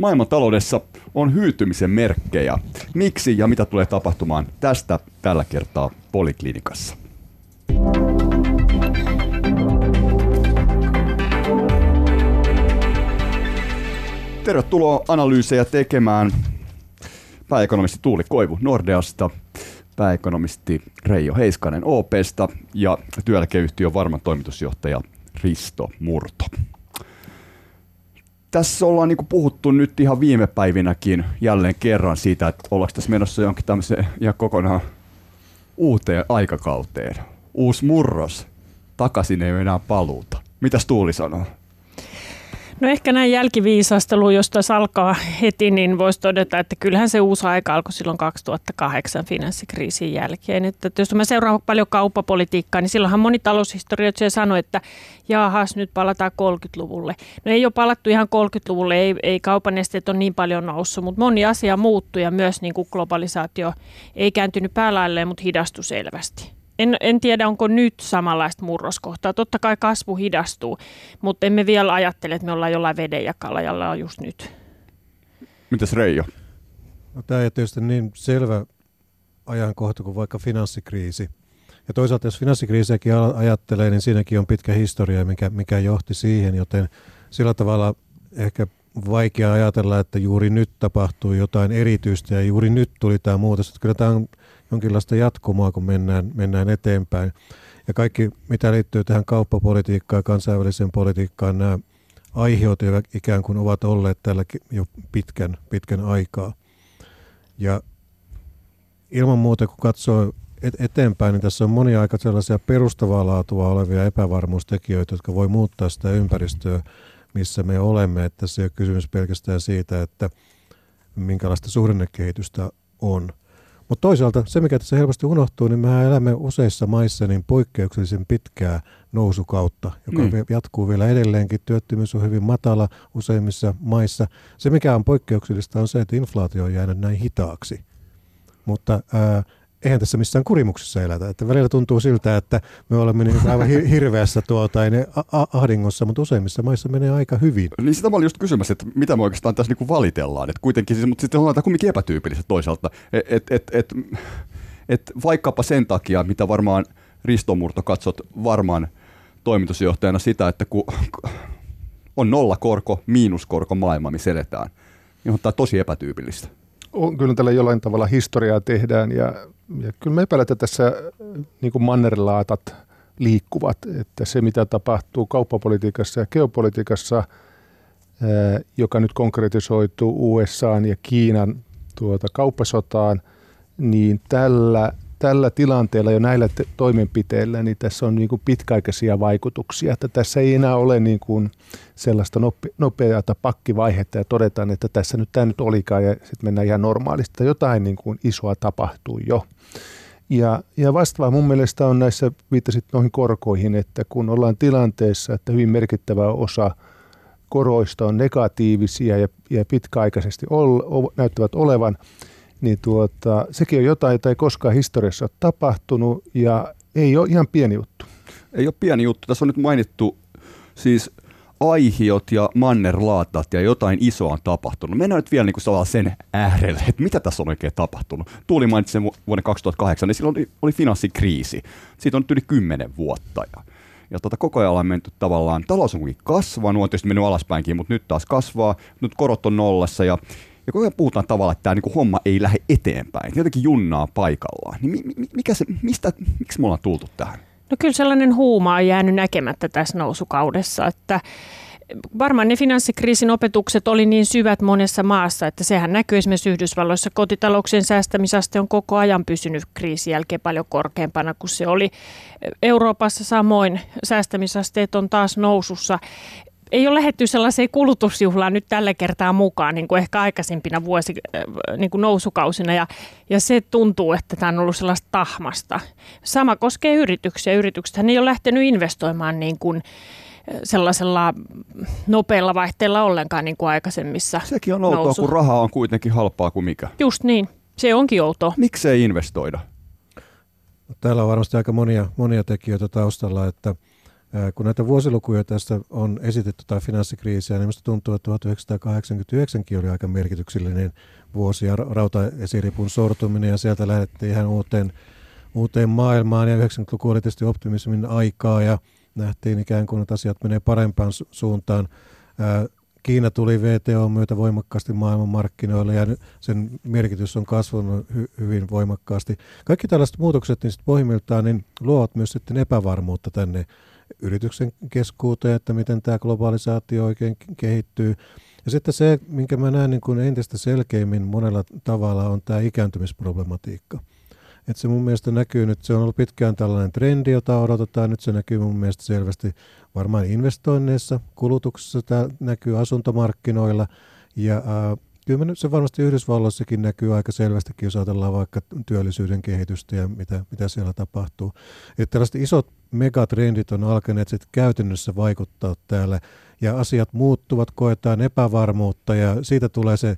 maailmantaloudessa on hyytymisen merkkejä. Miksi ja mitä tulee tapahtumaan? Tästä tällä kertaa Poliklinikassa. Tervetuloa analyysejä tekemään pääekonomisti Tuuli Koivu Nordeasta, pääekonomisti Reijo Heiskanen OP:sta ja työeläkeyhtiön Varman toimitusjohtaja Risto Murto. Tässä ollaan niin kuin puhuttu nyt ihan viime päivinäkin jälleen kerran siitä, että ollaanko tässä menossa jonkin tämmöiseen ihan kokonaan uuteen aikakauteen. Uusi murros. Takaisin ei enää paluuta. Mitäs Tuuli sanoo? No ehkä näin jälkiviisastelu, jos tässä alkaa heti, niin voisi todeta, että kyllähän se uusi aika alkoi silloin 2008 finanssikriisin jälkeen. Että jos mä seuraan paljon kauppapolitiikkaa, niin silloinhan moni taloushistorioitsija sanoi, että jaahas, nyt palataan 30-luvulle. No ei ole palattu ihan 30-luvulle, ei kaupan esteet ole niin paljon noussut, mutta moni asia muuttui ja myös niin kuin globalisaatio ei kääntynyt päälailleen, mutta hidastui selvästi. En tiedä, onko nyt samanlaista murroskohtaa. Totta kai kasvu hidastuu, mutta emme vielä ajattele, että me ollaan jollain veden ja kalajalla just nyt. Mitäs Reijo? No, tämä ei tietysti niin selvä ajankohta kuin vaikka finanssikriisi. Ja toisaalta jos finanssikriisiäkin ajattelee, niin siinäkin on pitkä historia, mikä johti siihen. Joten sillä tavalla ehkä vaikea ajatella, että juuri nyt tapahtuu jotain erityistä ja juuri nyt tuli tämä muutos. Että kyllä tämä on jonkinlaista jatkumoa, kun mennään eteenpäin. Ja kaikki, mitä liittyy tähän kauppapolitiikkaan ja kansainväliseen politiikkaan, nämä aiheet ikään kuin ovat olleet täällä jo pitkän aikaa. Ja ilman muuta, kun katsoo eteenpäin, niin tässä on monia aika sellaisia perustavaa laatua olevia epävarmuustekijöitä, jotka voi muuttaa sitä ympäristöä, missä me olemme. Että tässä ei ole kysymys pelkästään siitä, että minkälaista suhdannekehitystä on. Mutta toisaalta se, mikä tässä helposti unohtuu, niin mehän elämme useissa maissa niin poikkeuksellisen pitkää nousukautta, joka jatkuu vielä edelleenkin. Työttömyys on hyvin matala useimmissa maissa. Se, mikä on poikkeuksellista, on se, että inflaatio on jäänyt näin hitaaksi. Mutta eihän tässä missään kurimuksessa elätä. Että välillä tuntuu siltä, että me olemme niin aivan hirveässä ahdingossa, mutta useimmissa maissa menee aika hyvin. Niin sitä mä olin just kysymässä, että mitä me oikeastaan tässä niinku valitellaan. Et kuitenkin, siis, mutta sitten on kumminkin epätyypillistä toisaalta. Et vaikkapa sen takia, mitä varmaan Risto Murto katsot varmaan toimitusjohtajana sitä, että kun on nollakorko, miinuskorko maailma, missä eletään, niin on tämä tosi epätyypillistä. On, kyllä tällä jollain tavalla historiaa tehdään ja kyllä me epäiletään tässä niin kuin mannerlaatat liikkuvat, että se mitä tapahtuu kauppapolitiikassa ja geopolitiikassa, joka nyt konkretisoituu USA:n ja Kiinan kauppasotaan, niin tällä tilanteella ja näillä toimenpiteillä niin tässä on niin kuin pitkäaikaisia vaikutuksia. Että tässä ei enää ole niin kuin sellaista nopeata pakkivaihetta ja todetaan, että tässä nyt tämä nyt olikaan ja sitten mennään ihan normaalisti. Jotain niin kuin isoa tapahtuu jo. Ja vastaavaa mun mielestä on näissä, viittasit noihin korkoihin, että kun ollaan tilanteessa, että hyvin merkittävä osa koroista on negatiivisia ja pitkäaikaisesti näyttävät olevan, niin sekin on jotain, jota ei koskaan historiassa ole tapahtunut ja ei ole ihan pieni juttu. Ei ole pieni juttu. Tässä on nyt mainittu siis aihiot ja mannerlaatat ja jotain isoa on tapahtunut. Mennään nyt vielä niin sen äärelle, että mitä tässä on oikein tapahtunut. Tuuli mainitsi sen vuoden 2008, niin silloin oli finanssikriisi. Siitä on nyt yli 10 vuotta. Ja koko ajan on menty tavallaan, talous on kuitenkin kasvanut, on tietysti mennyt alaspäinkin, mutta nyt taas kasvaa. Nyt korot on nollassa ja kun puhutaan tavallaan, että tämä niin kuin homma ei lähde eteenpäin, jotenkin junnaa paikallaan, niin miksi me ollaan tultu tähän? No kyllä sellainen huuma on jäänyt näkemättä tässä nousukaudessa, että varmaan ne finanssikriisin opetukset oli niin syvät monessa maassa, että sehän näkyy esimerkiksi Yhdysvalloissa. Kotitalouksien säästämisaste on koko ajan pysynyt kriisin jälkeen paljon korkeampana kuin se oli. Euroopassa samoin säästämisasteet on taas nousussa. Ei ole lähdetty sellaiseen kulutusjuhlaan nyt tällä kertaa mukaan, niin kuin ehkä aikaisempina niin kuin nousukausina, ja se tuntuu, että tämä on ollut sellaista tahmasta. Sama koskee yrityksiä. Yrityksethän ei ole lähtenyt investoimaan niin kuin sellaisella nopealla vaihteella ollenkaan niin kuin aikaisemmissa. Sekin on outoa, kun rahaa on kuitenkin halpaa kuin mikä. Just niin, se onkin outoa. Miksei investoida? Täällä on varmasti aika monia tekijöitä taustalla, että Kun näitä vuosilukuja tästä on esitetty tai finanssikriisiä, niin minusta tuntuu, että 1989kin oli aika merkityksellinen vuosi ja rautaesiripun sortuminen ja sieltä lähdettiin ihan uuteen maailmaan ja 90-luku oli tietysti optimismin aikaa ja nähtiin ikään kuin, että asiat menee parempaan suuntaan. Kiina tuli WTO:n myötä voimakkaasti maailmanmarkkinoille ja sen merkitys on kasvanut hyvin voimakkaasti. Kaikki tällaiset muutokset niin pohjimmiltaan niin luovat myös sitten epävarmuutta tänne yrityksen keskuuteen, että miten tämä globalisaatio oikein kehittyy. Ja sitten se, minkä mä näen niin kuin entistä selkeimmin monella tavalla, on tämä ikääntymisproblematiikka. Et se mun mielestä näkyy nyt, se on ollut pitkään tällainen trendi, jota odotetaan, nyt se näkyy mun mielestä selvästi varmaan investoinneissa, kulutuksessa, tämä näkyy asuntomarkkinoilla ja kyllä se varmasti Yhdysvalloissakin näkyy aika selvästikin, jos ajatellaan vaikka työllisyyden kehitystä ja mitä siellä tapahtuu. Eli tällaiset isot megatrendit on alkaneet sitten käytännössä vaikuttaa täällä ja asiat muuttuvat, koetaan epävarmuutta ja siitä tulee se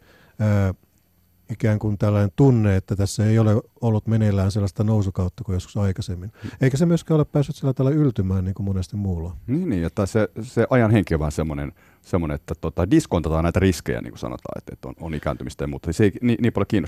ikään kuin tällainen tunne, että tässä ei ole ollut meneillään sellaista nousukautta kuin joskus aikaisemmin. Eikä se myöskään ole päässyt sillä tavalla yltymään niin kuin monesti muulla. Niin, että se ajan henki on vähän semmoinen, että diskontataan näitä riskejä, niin kuin sanotaan, että on ikääntymistä ja muuta. Se ei niin paljon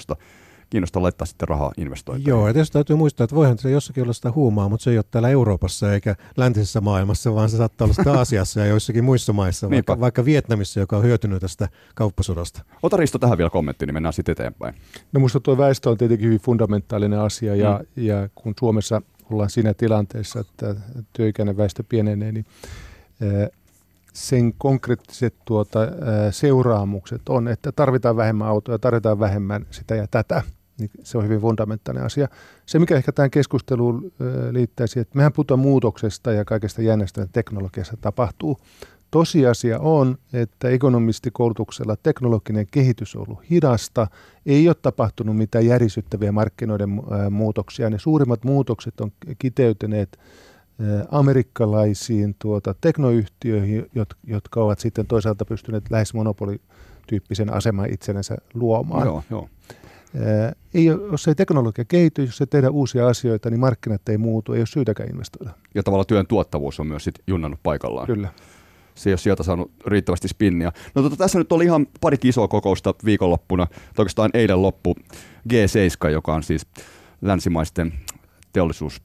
kiinnosta laittaa sitten rahaa investointiin. Joo, ja tietysti täytyy muistaa, että voihan se jossakin olla sitä huumaa, mutta se ei ole täällä Euroopassa eikä läntisessä maailmassa, vaan se saattaa olla sitä Aasiassa ja joissakin muissa maissa, vaikka Vietnamissa, joka on hyötynyt tästä kauppasodasta. Ota Risto tähän vielä kommentti, niin mennään sitten eteenpäin. No musta tuo väestö on tietenkin hyvin fundamentaalinen asia, ja kun Suomessa ollaan siinä tilanteessa, että työikäinen väestö pienenee, niin sen konkreettiset seuraamukset on, että tarvitaan vähemmän autoja, tarvitaan vähemmän sitä ja tätä. Niin se on hyvin fundamentaalinen asia. Se, mikä ehkä tähän keskusteluun liittäisi, että mehän puhutaan muutoksesta ja kaikesta jännästä, että teknologiassa tapahtuu. Tosiasia on, että ekonomistikoulutuksella teknologinen kehitys on ollut hidasta. Ei ole tapahtunut mitään järisyttäviä markkinoiden muutoksia. Ne suurimmat muutokset on kiteytyneet amerikkalaisiin teknoyhtiöihin, jotka ovat sitten toisaalta pystyneet lähes monopolityyppisen aseman itsellensä luomaan. Joo. Jos ei teknologia kehity, jos ei tehdä uusia asioita, niin markkinat ei muutu, ei ole syytäkään investoida. Ja tavallaan työn tuottavuus on myös sit junnannut paikallaan. Kyllä. Se ei ole sieltä saanut riittävästi spinniä. No tässä nyt oli ihan pari isoa kokousta viikonloppuna, oikeastaan eilen loppu G7, joka on siis länsimaisten teollisuus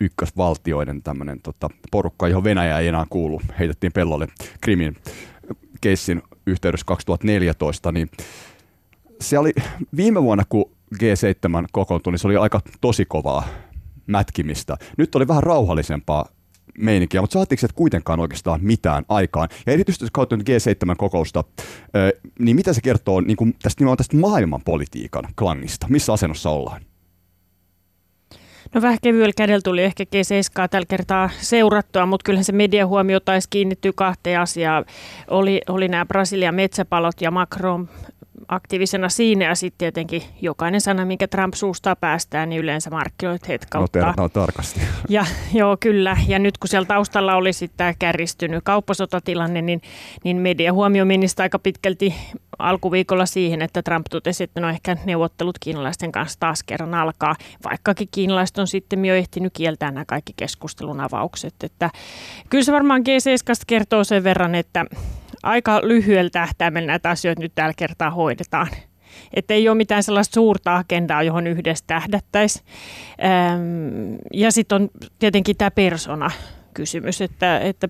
ykkösvaltioiden tämmöinen porukka, johon Venäjä ei enää kuulu. Heitettiin pellolle Krimin keissin yhteydessä 2014. Niin se oli viime vuonna, kun G7 kokoontui, niin se oli aika tosi kovaa mätkimistä. Nyt oli vähän rauhallisempaa meininkiä, mutta saatiinko se kuitenkaan oikeastaan mitään aikaan? Ja erityisesti jos kautta G7-kokousta, niin mitä se kertoo niin kuin tästä maailmanpolitiikan klangista? Missä asennossa ollaan? No vähän kevyellä kädellä tuli ehkä G7 tällä kertaa seurattua, mutta kyllähän se mediahuomio taisi kiinnittyä kahteen asiaan. Oli nämä Brasilian metsäpalot ja Macron aktiivisena siinä ja sitten tietenkin jokainen sana, minkä Trump suusta päästään, niin yleensä markkinoit hetkauttaa. Noteerataan tarkasti. Ja, joo, kyllä. Ja nyt kun siellä taustalla oli sitten tämä kärjistynyt kauppasotatilanne, niin media huomio ministeri aika pitkälti alkuviikolla siihen, että Trump totesi, että no ehkä neuvottelut kiinalaisten kanssa taas kerran alkaa, vaikkakin kiinalaiset on sitten jo ehtinyt kieltää nämä kaikki keskustelun avaukset. Että kyllä se varmaan G7 kertoo sen verran, että aika lyhyellä tähtäimellä näitä asioita nyt tällä kertaa hoidetaan. Että ei ole mitään sellaista suurta agendaa, johon yhdessä tähdättäisiin. Ja sitten on tietenkin tämä persona-kysymys, että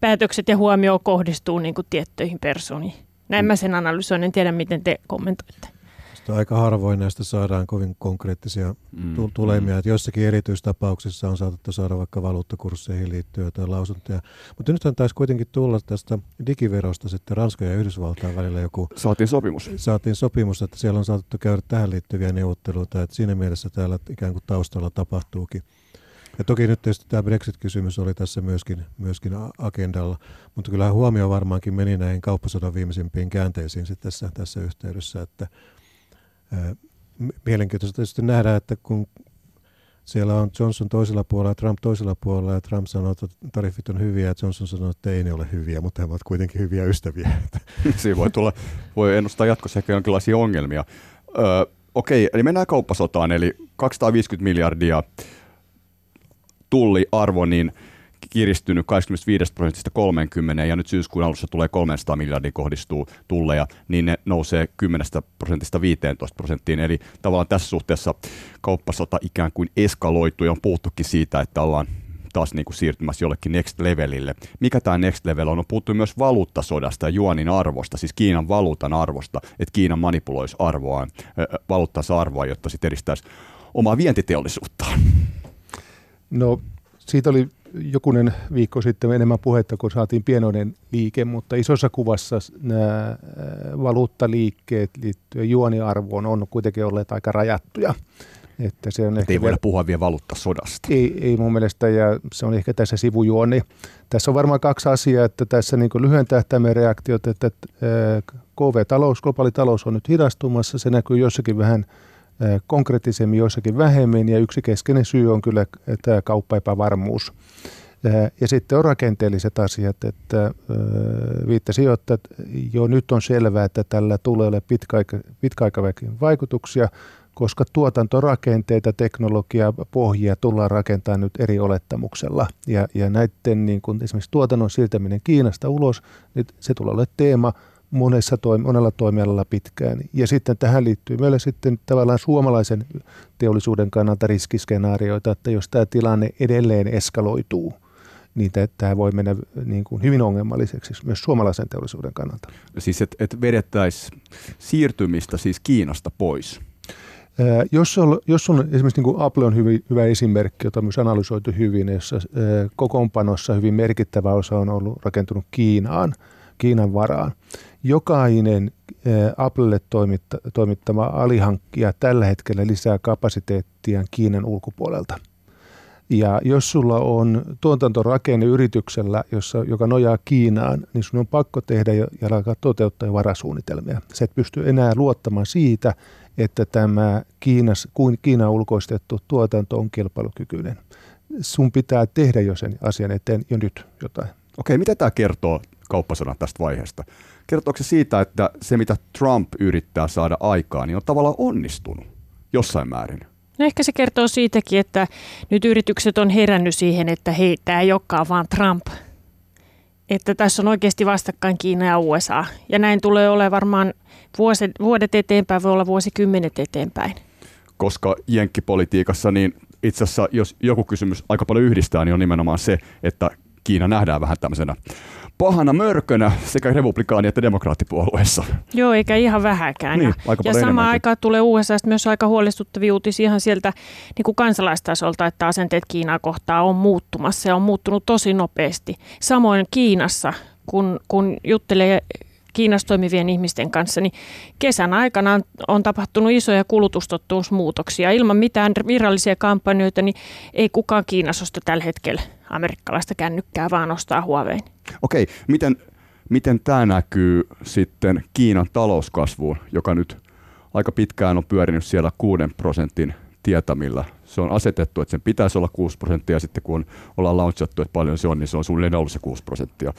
päätökset ja huomio kohdistuu niin kuin tiettyihin personiin. Näin mä sen analysoin, en tiedä miten te kommentoitte. Aika harvoin näistä saadaan kovin konkreettisia tulemia. Että jossakin erityistapauksissa on saatettu saada vaikka valuuttakursseihin liittyen tai lausuntoja. Mutta nythän taisi kuitenkin tulla tästä digiverosta sitten Ranskan ja Yhdysvaltain välillä joku. Saatiin sopimus, että siellä on saatettu käydä tähän liittyviä neuvotteluita. Että siinä mielessä täällä ikään kuin taustalla tapahtuukin. Ja toki nyt tietysti tämä Brexit-kysymys oli tässä myöskin agendalla, mutta kyllähän huomio varmaankin meni näihin kauppasodan viimeisimpiin käänteisiin tässä yhteydessä, että mielenkiintoista tietysti nähdä, että kun siellä on Johnson toisella puolella ja Trump toisella puolella ja Trump sanoo, että tariffit on hyviä ja Johnson sanoo, että ei ne ole hyviä, mutta he ovat kuitenkin hyviä ystäviä. Siinä voi ennustaa jatkossa ehkä jonkinlaisia ongelmia. Okei, eli mennään kauppasotaan, eli 250 miljardia tulliarvo, niin kiristynyt 25% 30%, ja nyt syyskuun alussa tulee 300 miljardia kohdistuu tulleja, niin ne nousee 10% 15%. Eli tavallaan tässä suhteessa kauppasota ikään kuin eskaloituu, ja on puhuttukin siitä, että ollaan taas niin kuin siirtymässä jollekin next levelille. Mikä tämä next level on? On puhuttu myös valuuttasodasta ja juonin arvosta, siis Kiinan valuutan arvosta, että Kiina manipuloisi arvoaan, valuuttaansa arvoa, jotta sitten edistäisi omaa vientiteollisuuttaan. No, siitä oli jokunen viikko sitten enemmän puhetta, kun saatiin Pienoinen liike, mutta isossa kuvassa nämä valuuttaliikkeet liittyen juoniarvoon on kuitenkin olleet aika rajattuja. Että se on ehkä ei voida puhua vielä valuuttasodasta. Ei mun mielestä, ja se on ehkä tässä sivujuoni. Tässä on varmaan kaksi asiaa, että tässä niin kuin lyhyen tähtäimen reaktiot, että KV-talous, globaali talous on nyt hidastumassa, se näkyy jossakin vähän konkreettisemmin, jossakin vähemmän, ja yksi keskeinen syy on kyllä tämä kauppaepävarmuus. Ja sitten on rakenteelliset asiat, että viittasin, että jo nyt on selvää, että tällä tulee olla pitkäaikavälin vaikutuksia, koska tuotantorakenteita, teknologiapohjia tullaan rakentamaan nyt eri olettamuksella. Ja näiden niin kuin esimerkiksi tuotannon siirtäminen Kiinasta ulos, niin se tulee olla teema monella toimialalla pitkään. Ja sitten tähän liittyy meillä sitten tavallaan suomalaisen teollisuuden kannalta riskiskenaarioita, että jos tämä tilanne edelleen eskaloituu, niin tämä voi mennä niin kuin hyvin ongelmalliseksi myös suomalaisen teollisuuden kannalta. Siis et vedettäisiin siirtymistä siis Kiinasta pois? Jos on esimerkiksi niin kuin Apple on hyvä esimerkki, jota on myös analysoitu hyvin, jossa kokoonpanossa hyvin merkittävä osa on ollut rakentunut Kiinan varaan. Jokainen Applelle toimittama alihankkija tällä hetkellä lisää kapasiteettiaan Kiinan ulkopuolelta. Ja jos sulla on tuotantorakenne yrityksellä, joka nojaa Kiinaan, niin sun on pakko tehdä ja alkaa toteuttaa varasuunnitelmia. Sä et pysty enää luottamaan siitä, että tämä Kiinan ulkoistettu tuotanto on kilpailukykyinen. Sun pitää tehdä jo sen asian eteen jo nyt jotain. Okei, mitä tämä kertoo kauppasodan tästä vaiheesta? Kertooko se siitä, että se mitä Trump yrittää saada aikaan, niin on tavallaan onnistunut jossain määrin? No ehkä se kertoo siitäkin, että nyt yritykset on herännyt siihen, että hei, tämä ei olekaan vaan Trump. Että tässä on oikeasti vastakkain Kiina ja USA. Ja näin tulee olemaan varmaan vuodet eteenpäin, voi olla vuosikymmenet eteenpäin. Koska jenkkipolitiikassa, niin itse asiassa jos joku kysymys aika paljon yhdistää, niin on nimenomaan se, että Kiina nähdään vähän tämmöisenä pahana mörkönä sekä republikaani- että demokraattipuolueessa. Joo, eikä ihan vähäkään. Niin, ja samaan aikaan tulee USAsta myös aika huolestuttavia uutisia ihan sieltä niin kuin kansalaistasolta, että asenteet Kiinaa kohtaan on muuttumassa ja on muuttunut tosi nopeasti. Samoin Kiinassa, kun juttelee Kiinassa toimivien ihmisten kanssa, niin kesän aikana on tapahtunut isoja kulutustottumusmuutoksia. Ilman mitään virallisia kampanjoita, niin ei kukaan Kiinassa osta tällä hetkellä amerikkalaista kännykkää, vaan ostaa Huawein. Okei, miten tämä näkyy sitten Kiinan talouskasvuun, joka nyt aika pitkään on pyörinyt siellä 6% tietämillä? Se on asetettu, että sen pitäisi olla 6%, ja sitten kun ollaan launchattu, että paljon se on, niin se on suunnilleen ollut se 6%.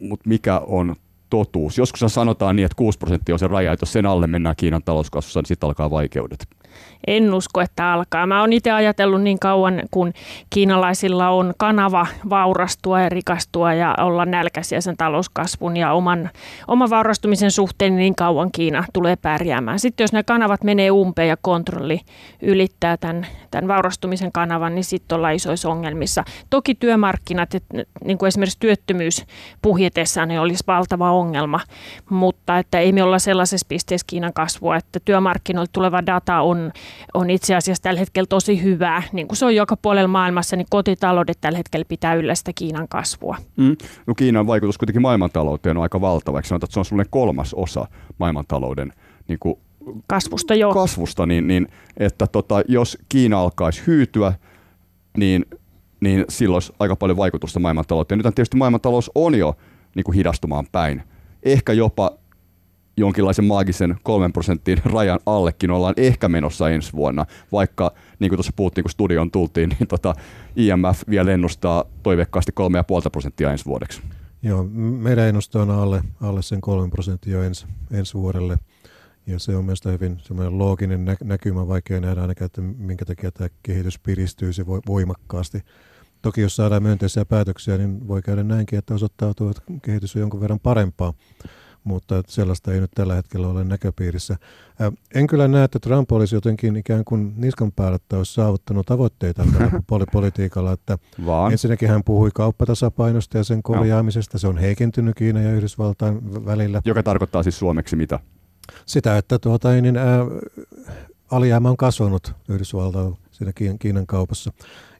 Mutta mikä on totuus? Joskus sanotaan niin, että 6% on se raja, että jos sen alle mennään Kiinan talouskasvussa, niin sitten alkaa vaikeudet. En usko, että alkaa. Mä oon itse ajatellut niin kauan, kun kiinalaisilla on kanava vaurastua ja rikastua ja olla nälkäisiä sen talouskasvun ja oman vaurastumisen suhteen, niin kauan Kiina tulee pärjäämään. Sitten jos nämä kanavat menee umpeen ja kontrolli ylittää tämän vaurastumisen kanavan, niin sitten ollaan isoissa ongelmissa. Toki työmarkkinat, niin kuin esimerkiksi työttömyys puhjetessaan, niin olisi valtava ongelma, mutta että ei me olla sellaisessa pisteessä Kiinan kasvua, että työmarkkinoilta tuleva data on itse asiassa tällä hetkellä tosi hyvää. Niin kuin se on joka puolella maailmassa, niin kotitaloudet tällä hetkellä pitää yllä sitä Kiinan kasvua. No Kiinan vaikutus kuitenkin maailmantalouteen on aika valtava. Eikö sanotaan, että se on sellainen 3% maailmantalouden niin kuin kasvusta, niin että jos Kiina alkaisi hyytyä, niin silloin olisi aika paljon vaikutusta maailmantalouteen. Nyt tietysti maailmantalous on jo niin kuin hidastumaan päin. Ehkä jopa jonkinlaisen maagisen 3% rajan allekin ollaan ehkä menossa ensi vuonna, vaikka niin kuin tuossa puhuttiin, kun studioon tultiin, niin IMF vielä ennustaa toiveikkaasti 3,5% ensi vuodeksi. Joo, meidän ennuste on alle sen 3% ensi vuodelle, ja se on mielestäni hyvin semmoinen looginen näkymä, vaikea nähdä ainakaan, että minkä takia tämä kehitys piristyisi voimakkaasti. Toki jos saadaan myönteisiä päätöksiä, niin voi käydä näinkin, että osoittautuu, että kehitys on jonkun verran parempaa, mutta sellaista ei nyt tällä hetkellä ole näköpiirissä. En kyllä näe, että Trump olisi jotenkin ikään kuin niskan päällä, että olisi saavuttanut tavoitteita politiikalla. Että ensinnäkin hän puhui kauppatasapainosta ja sen korjaamisesta. Se on heikentynyt Kiinan ja Yhdysvaltain välillä. Joka tarkoittaa siis suomeksi mitä? Sitä, että alijäämä on kasvanut Yhdysvaltain siinä Kiinan kaupassa.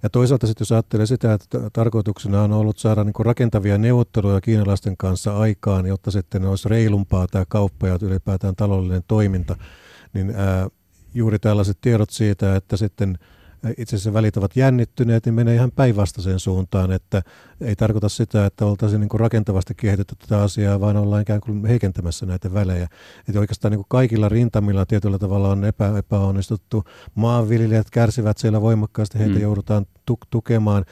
Ja toisaalta sitten jos ajattelee sitä, että tarkoituksena on ollut saada niin kuin rakentavia neuvotteluja kiinalaisten kanssa aikaan, jotta sitten olisi reilumpaa tämä kauppa ja ylipäätään taloudellinen toiminta, niin juuri tällaiset tiedot siitä, että sitten itse asiassa välit ovat jännittyneet, niin menee ihan päinvastaiseen suuntaan, että ei tarkoita sitä, että oltaisiin niin kuin rakentavasti kehitetty tätä asiaa, vaan ollaan ikään kuin heikentämässä näitä välejä. Että oikeastaan niin kuin kaikilla rintamilla tietyllä tavalla on epäonnistuttu. Maanviljelijät kärsivät siellä voimakkaasti, heitä joudutaan tukemaan.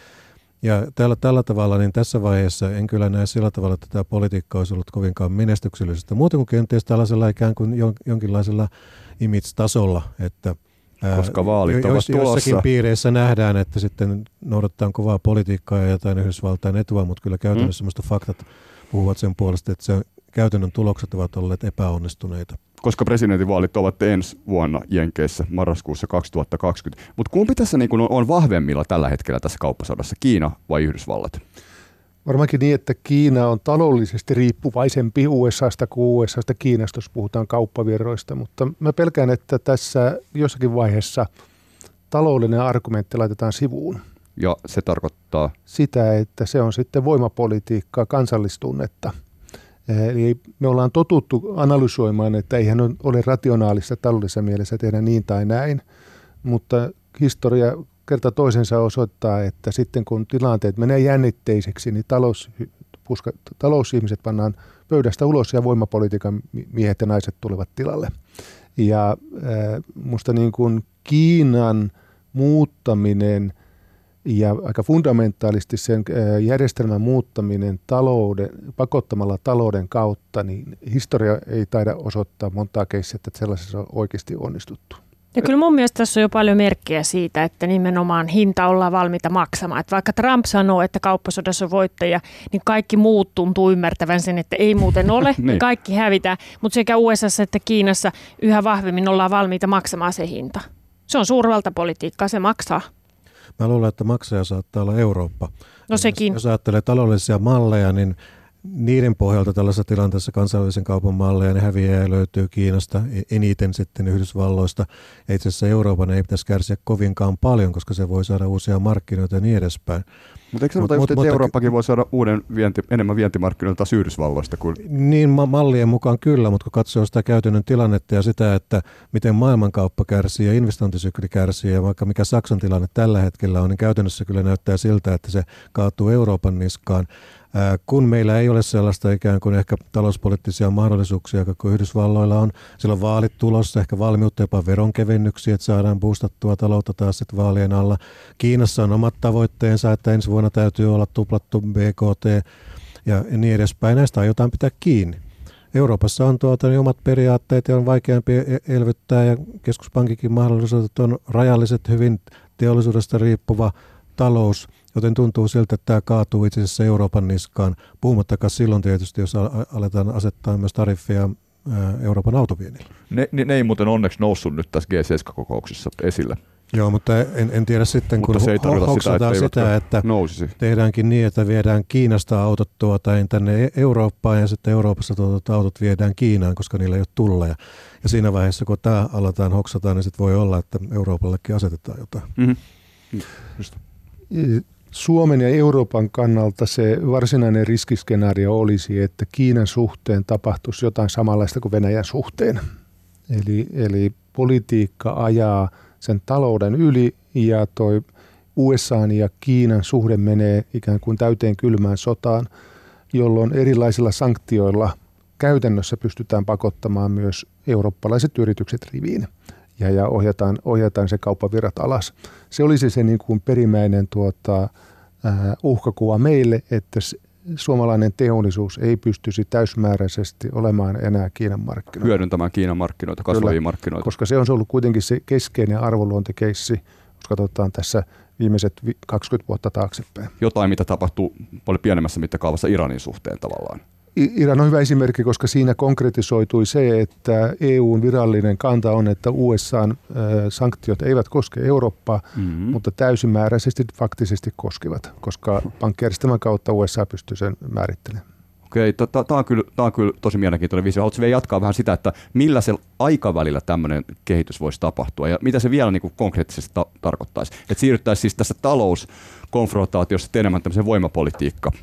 Ja tällä tavalla, niin tässä vaiheessa en kyllä näe sillä tavalla, että tämä politiikka olisi ollut kovinkaan menestyksellisestä. Muuten kuin kenties tällaisella ikään kuin jonkinlaisella image-tasolla, että koska vaalit ovat tulossa. Jossakin piireissä nähdään, että sitten noudatetaan kovaa politiikkaa ja jotain Yhdysvaltain etua, mutta kyllä käytännössä semmoista faktat puhuvat sen puolesta, että sen käytännön tulokset ovat olleet epäonnistuneita. Koska presidentinvaalit ovat ensi vuonna Jenkeissä marraskuussa 2020. Mutta kumpi tässä niin on vahvemmilla tällä hetkellä tässä kauppasodassa, Kiina vai Yhdysvallat? Varmaankin niin, että Kiina on taloudellisesti riippuvaisempi USAsta kuin USAsta Kiinasta, jos puhutaan kauppavirroista, mutta mä pelkään, että tässä jossakin vaiheessa taloudellinen argumentti laitetaan sivuun. Ja se tarkoittaa? Sitä, että se on sitten voimapolitiikkaa, kansallistunnetta. Eli me ollaan totuttu analysoimaan, että eihän ole rationaalista taloudellisessa mielessä tehdä niin tai näin, mutta historia kerta toisensa osoittaa, että sitten kun tilanteet menee jännitteiseksi, niin talousihmiset pannaan pöydästä ulos ja voimapolitiikan miehet ja naiset tulevat tilalle. Ja musta niin kuin Kiinan muuttaminen ja aika fundamentaalisti sen järjestelmän muuttaminen pakottamalla talouden kautta, niin historia ei taida osoittaa montaa keissiä, että sellaisessa on oikeasti onnistuttu. Ja kyllä mun mielestä tässä on jo paljon merkkejä siitä, että nimenomaan hinta ollaan valmiita maksamaan. Että vaikka Trump sanoo, että kauppasodassa on voittaja, niin kaikki muut tuntuu ymmärtävän sen, että ei muuten ole, niin kaikki hävitään. Mutta sekä USAssa että Kiinassa yhä vahvemmin ollaan valmiita maksamaan se hinta. Se on suurvaltapolitiikkaa, se maksaa. Mä luulen, että maksaja saattaa olla Eurooppa. No sekin. Jos ajattelee taloudellisia malleja, niin niiden pohjalta tällaisessa tilanteessa kansainvälisen kaupan malleja, ne häviää löytyy Kiinasta, eniten sitten Yhdysvalloista. Ja itse asiassa Euroopan ei pitäisi kärsiä kovinkaan paljon, koska se voi saada uusia markkinoita ja niin edespäin. Mutta eikö sanotaan, että Eurooppakin voi saada enemmän vientimarkkinoita taas Yhdysvalloista? Kuin niin mallien mukaan kyllä, mutta kun katsoo sitä käytännön tilannetta ja sitä, että miten maailmankauppa kärsii ja investointisykli kärsii ja vaikka mikä Saksan tilanne tällä hetkellä on, niin käytännössä kyllä näyttää siltä, että se kaatuu Euroopan niskaan. Kun meillä ei ole sellaista ikään kuin ehkä talouspoliittisia mahdollisuuksia, kun Yhdysvalloilla on, siellä on vaalit tulossa, ehkä valmiutta jopa veronkevennyksiä, että saadaan boostattua taloutta taas sitten vaalien alla. Kiinassa on omat tavoitteensa, että ensi vuonna täytyy olla tuplattu BKT ja niin edespäin. Näistä aiotaan pitää kiinni. Euroopassa on omat periaatteet ja on vaikeampi elvyttää ja keskuspankikin mahdollisuudet on rajalliset, hyvin teollisuudesta riippuva talous, joten tuntuu siltä, että tämä kaatuu itse asiassa Euroopan niskaan, puhumattakaan silloin tietysti, jos aletaan asettaa myös tariffeja Euroopan autoviennille. Ne ei muuten onneksi noussut nyt tässä G7-kokouksessa esille. Joo, mutta en tiedä sitten, kun hoksataan sitä, että tehdäänkin niin, että viedään Kiinasta autot tänne Eurooppaan ja sitten Euroopassa autot viedään Kiinaan, koska niillä ei ole tulleja. Ja siinä vaiheessa, kun tämä aletaan hoksataan, niin sitten voi olla, että Euroopallekin asetetaan jotain. Mm-hmm. Suomen ja Euroopan kannalta se varsinainen riskiskenaario olisi, että Kiinan suhteen tapahtuisi jotain samanlaista kuin Venäjän suhteen. Eli politiikka ajaa sen talouden yli ja toi USA:n ja Kiinan suhde menee ikään kuin täyteen kylmään sotaan, jolloin erilaisilla sanktioilla käytännössä pystytään pakottamaan myös eurooppalaiset yritykset riviin. Ja ohjataan se kauppavirrat alas. Se olisi se niin kuin perimmäinen uhkakuva meille, että suomalainen teollisuus ei pystyisi täysmääräisesti olemaan enää Kiinan markkinoita. Hyödyntämään Kiinan markkinoita, kasvavia markkinoita. Koska se on ollut kuitenkin se keskeinen arvoluontekeissi jos katsotaan tässä viimeiset 20 vuotta taaksepäin. Jotain, mitä tapahtuu paljon pienemmässä mittakaavassa Iranin suhteen tavallaan. Iran on hyvä esimerkki, koska siinä konkretisoitui se, että EU:n virallinen kanta on, että USA:n sanktiot eivät koske Eurooppaa, mutta täysimääräisesti faktisesti koskevat, koska pankkijärjestelmän kautta USA pystyy sen määrittelemään. Okei, tämä on kyllä tosi mielenkiintoinen visio. Haluatko vielä jatkaa vähän sitä, että millä se aikavälillä tämmöinen kehitys voisi tapahtua ja mitä se vielä niin kuin konkreettisesti tarkoittaisi? Että siirryttäisiin siis tässä talouskonfrontaatiossa enemmän tämmöiseen voimapolitiikkaan.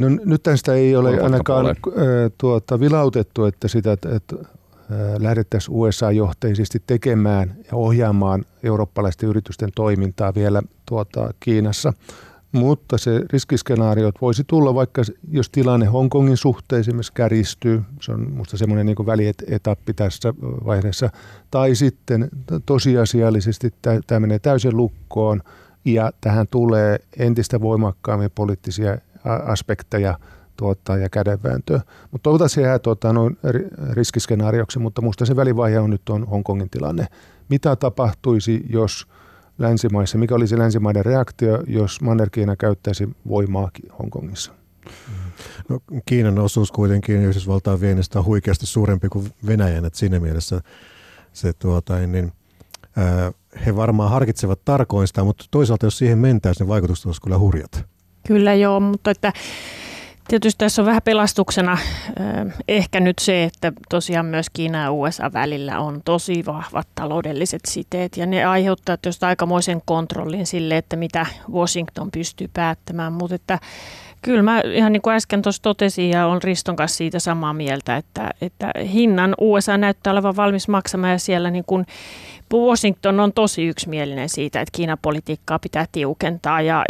No, nyt sitä ei ole ainakaan vilautettu, että sitä että lähdettäisiin USA-johteisesti tekemään ja ohjaamaan eurooppalaisten yritysten toimintaa vielä Kiinassa. Mutta se riskiskenaariot voisi tulla, vaikka jos tilanne Hongkongin suhteen esimerkiksi kärjistyy, se on musta semmoinen niin kuin välietappi tässä vaiheessa, tai sitten tosiasiallisesti tämä menee täysin lukkoon ja tähän tulee entistä voimakkaammin poliittisia aspekteja ja kädenvääntöä. Mutta toivotaan se jää noin riskiskenaarioksi, mutta musta se välivaihe on nyt on Hongkongin tilanne. Mitä tapahtuisi, jos länsimaissa, mikä olisi länsimaiden reaktio, jos Manner-Kiina käyttäisi voimaa Hongkongissa? No, Kiinan osuus kuitenkin Yhdysvaltain viennistä on huikeasti suurempi kuin Venäjän, että siinä mielessä se he varmaan harkitsevat tarkoin sitä, mutta toisaalta jos siihen mentäisiin, niin vaikutukset olisi kyllä hurjat. Kyllä joo, mutta että tietysti tässä on vähän pelastuksena ehkä nyt se, että tosiaan myös Kiina ja USA välillä on tosi vahvat taloudelliset siteet ja ne aiheuttaa tietysti aikamoisen kontrollin sille, että mitä Washington pystyy päättämään, mutta että kyllä mä ihan niin kuin äsken tuossa totesin ja olen Riston kanssa siitä samaa mieltä, että hinnan USA näyttää olevan valmis maksamaan ja siellä niin kuin Washington on tosi yksimielinen siitä, että Kiinan politiikkaa pitää tiukentaa ja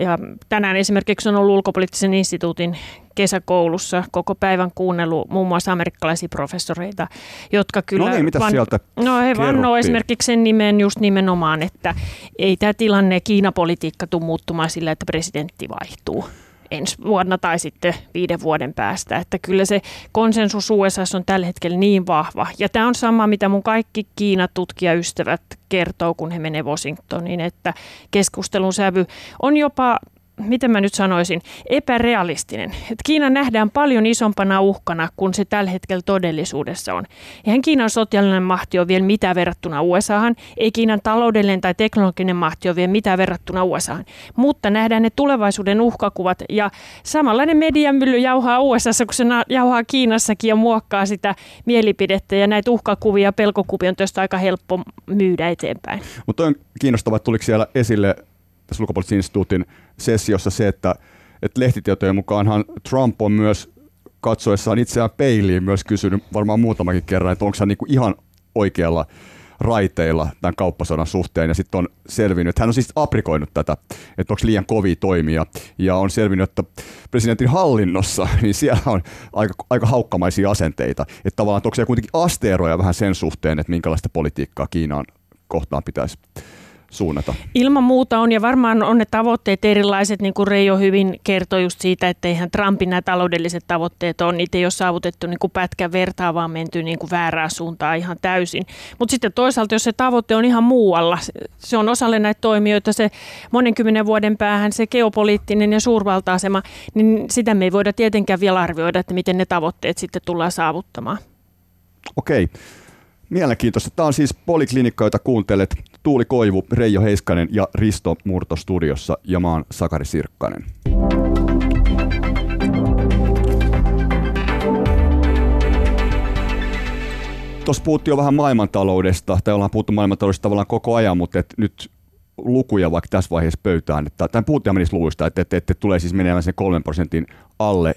tänään esimerkiksi on ollut Ulkopoliittisen instituutin kesäkoulussa koko päivän kuunnellut muun muassa amerikkalaisia professoreita, jotka kyllä... No niin, mitä sieltä he vannoo esimerkiksi sen nimen just nimenomaan, että ei tämä tilanne Kiinapolitiikka tule muuttumaan sillä, että presidentti vaihtuu ensi vuonna tai sitten 5 vuoden päästä. Että kyllä se konsensus USA on tällä hetkellä niin vahva. Ja tämä on sama, mitä mun kaikki Kiina-tutkijaystävät kertoo, kun he menevät Washingtoniin, että keskustelun sävy on jopa, miten mä nyt sanoisin, epärealistinen. Et Kiina nähdään paljon isompana uhkana kuin se tällä hetkellä todellisuudessa on. Eihän Kiinan sotilainen mahti ole vielä mitään verrattuna USAhan, ei Kiinan taloudellinen tai teknologinen mahti ole vielä mitään verrattuna USAhan, mutta nähdään ne tulevaisuuden uhkakuvat ja samanlainen mediamylly jauhaa USAssa, kun se jauhaa Kiinassakin ja muokkaa sitä mielipidettä ja näitä uhkakuvia ja pelkokuvia on tietysti aika helppo myydä eteenpäin. Mutta on kiinnostavaa, että tuliko siellä esille tässä Ulkopoliittisen instituutin sessiossa se, että lehtitietojen mukaanhan Trump on myös katsoessaan itseään peiliin myös kysynyt varmaan muutamakin kerran, että onko hän niin kuin ihan oikealla raiteilla tämän kauppasodan suhteen ja sitten on selvinnyt. Hän on siis aprikoinut tätä, että onko liian kovia toimia ja on selvinnyt, että presidentin hallinnossa niin siellä on aika haukkamaisia asenteita. Että tavallaan onko siellä kuitenkin asteeroja vähän sen suhteen, että minkälaista politiikkaa Kiinaan kohtaan pitäisi suunnata. Ilman muuta on ja varmaan on ne tavoitteet erilaiset, niin kuin Reijo hyvin kertoi just siitä, että eihän Trumpin nämä taloudelliset tavoitteet on, niitä ei ole saavutettu niin kuin pätkän vertaa, vaan menty niin kuin väärään suuntaan ihan täysin. Mutta sitten toisaalta, jos se tavoite on ihan muualla, se on osalle näitä toimijoita, se monen 10 vuoden päähän se geopoliittinen ja suurvalta-asema, niin sitä me ei voida tietenkään vielä arvioida, että miten ne tavoitteet sitten tullaan saavuttamaan. Okei. Mielenkiintoista. Tämä on siis Poliklinikka, jota kuuntelet. Tuuli Koivu, Reijo Heiskanen ja Risto Murto studiossa ja mä oon Sakari Sirkkanen. Tuossa puhuttiin jo vähän maailmantaloudesta, tai ollaan puhuttu maailmantaloudesta tavallaan koko ajan, mutta nyt lukuja vaikka tässä vaiheessa pöytään, tai puhuttiin menisi luvuista, että tulee siis menemään sen 3% alle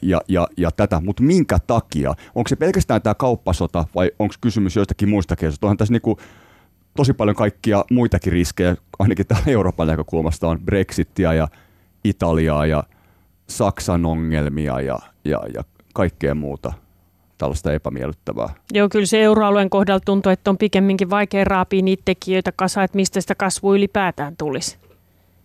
ja tätä, mutta minkä takia? Onko se pelkästään tämä kauppasota vai onko kysymys joistakin muista keinoista? Onhan tässä niinku tosi paljon kaikkia muitakin riskejä, ainakin täällä Euroopan näkökulmasta on Brexitia ja Italiaa ja Saksan ongelmia ja kaikkea muuta tällaista epämiellyttävää. Joo, kyllä se euroalueen kohdalla tuntuu, että on pikemminkin vaikea raapia niitä tekijöitä kasaan, että mistä sitä kasvua ylipäätään tulisi.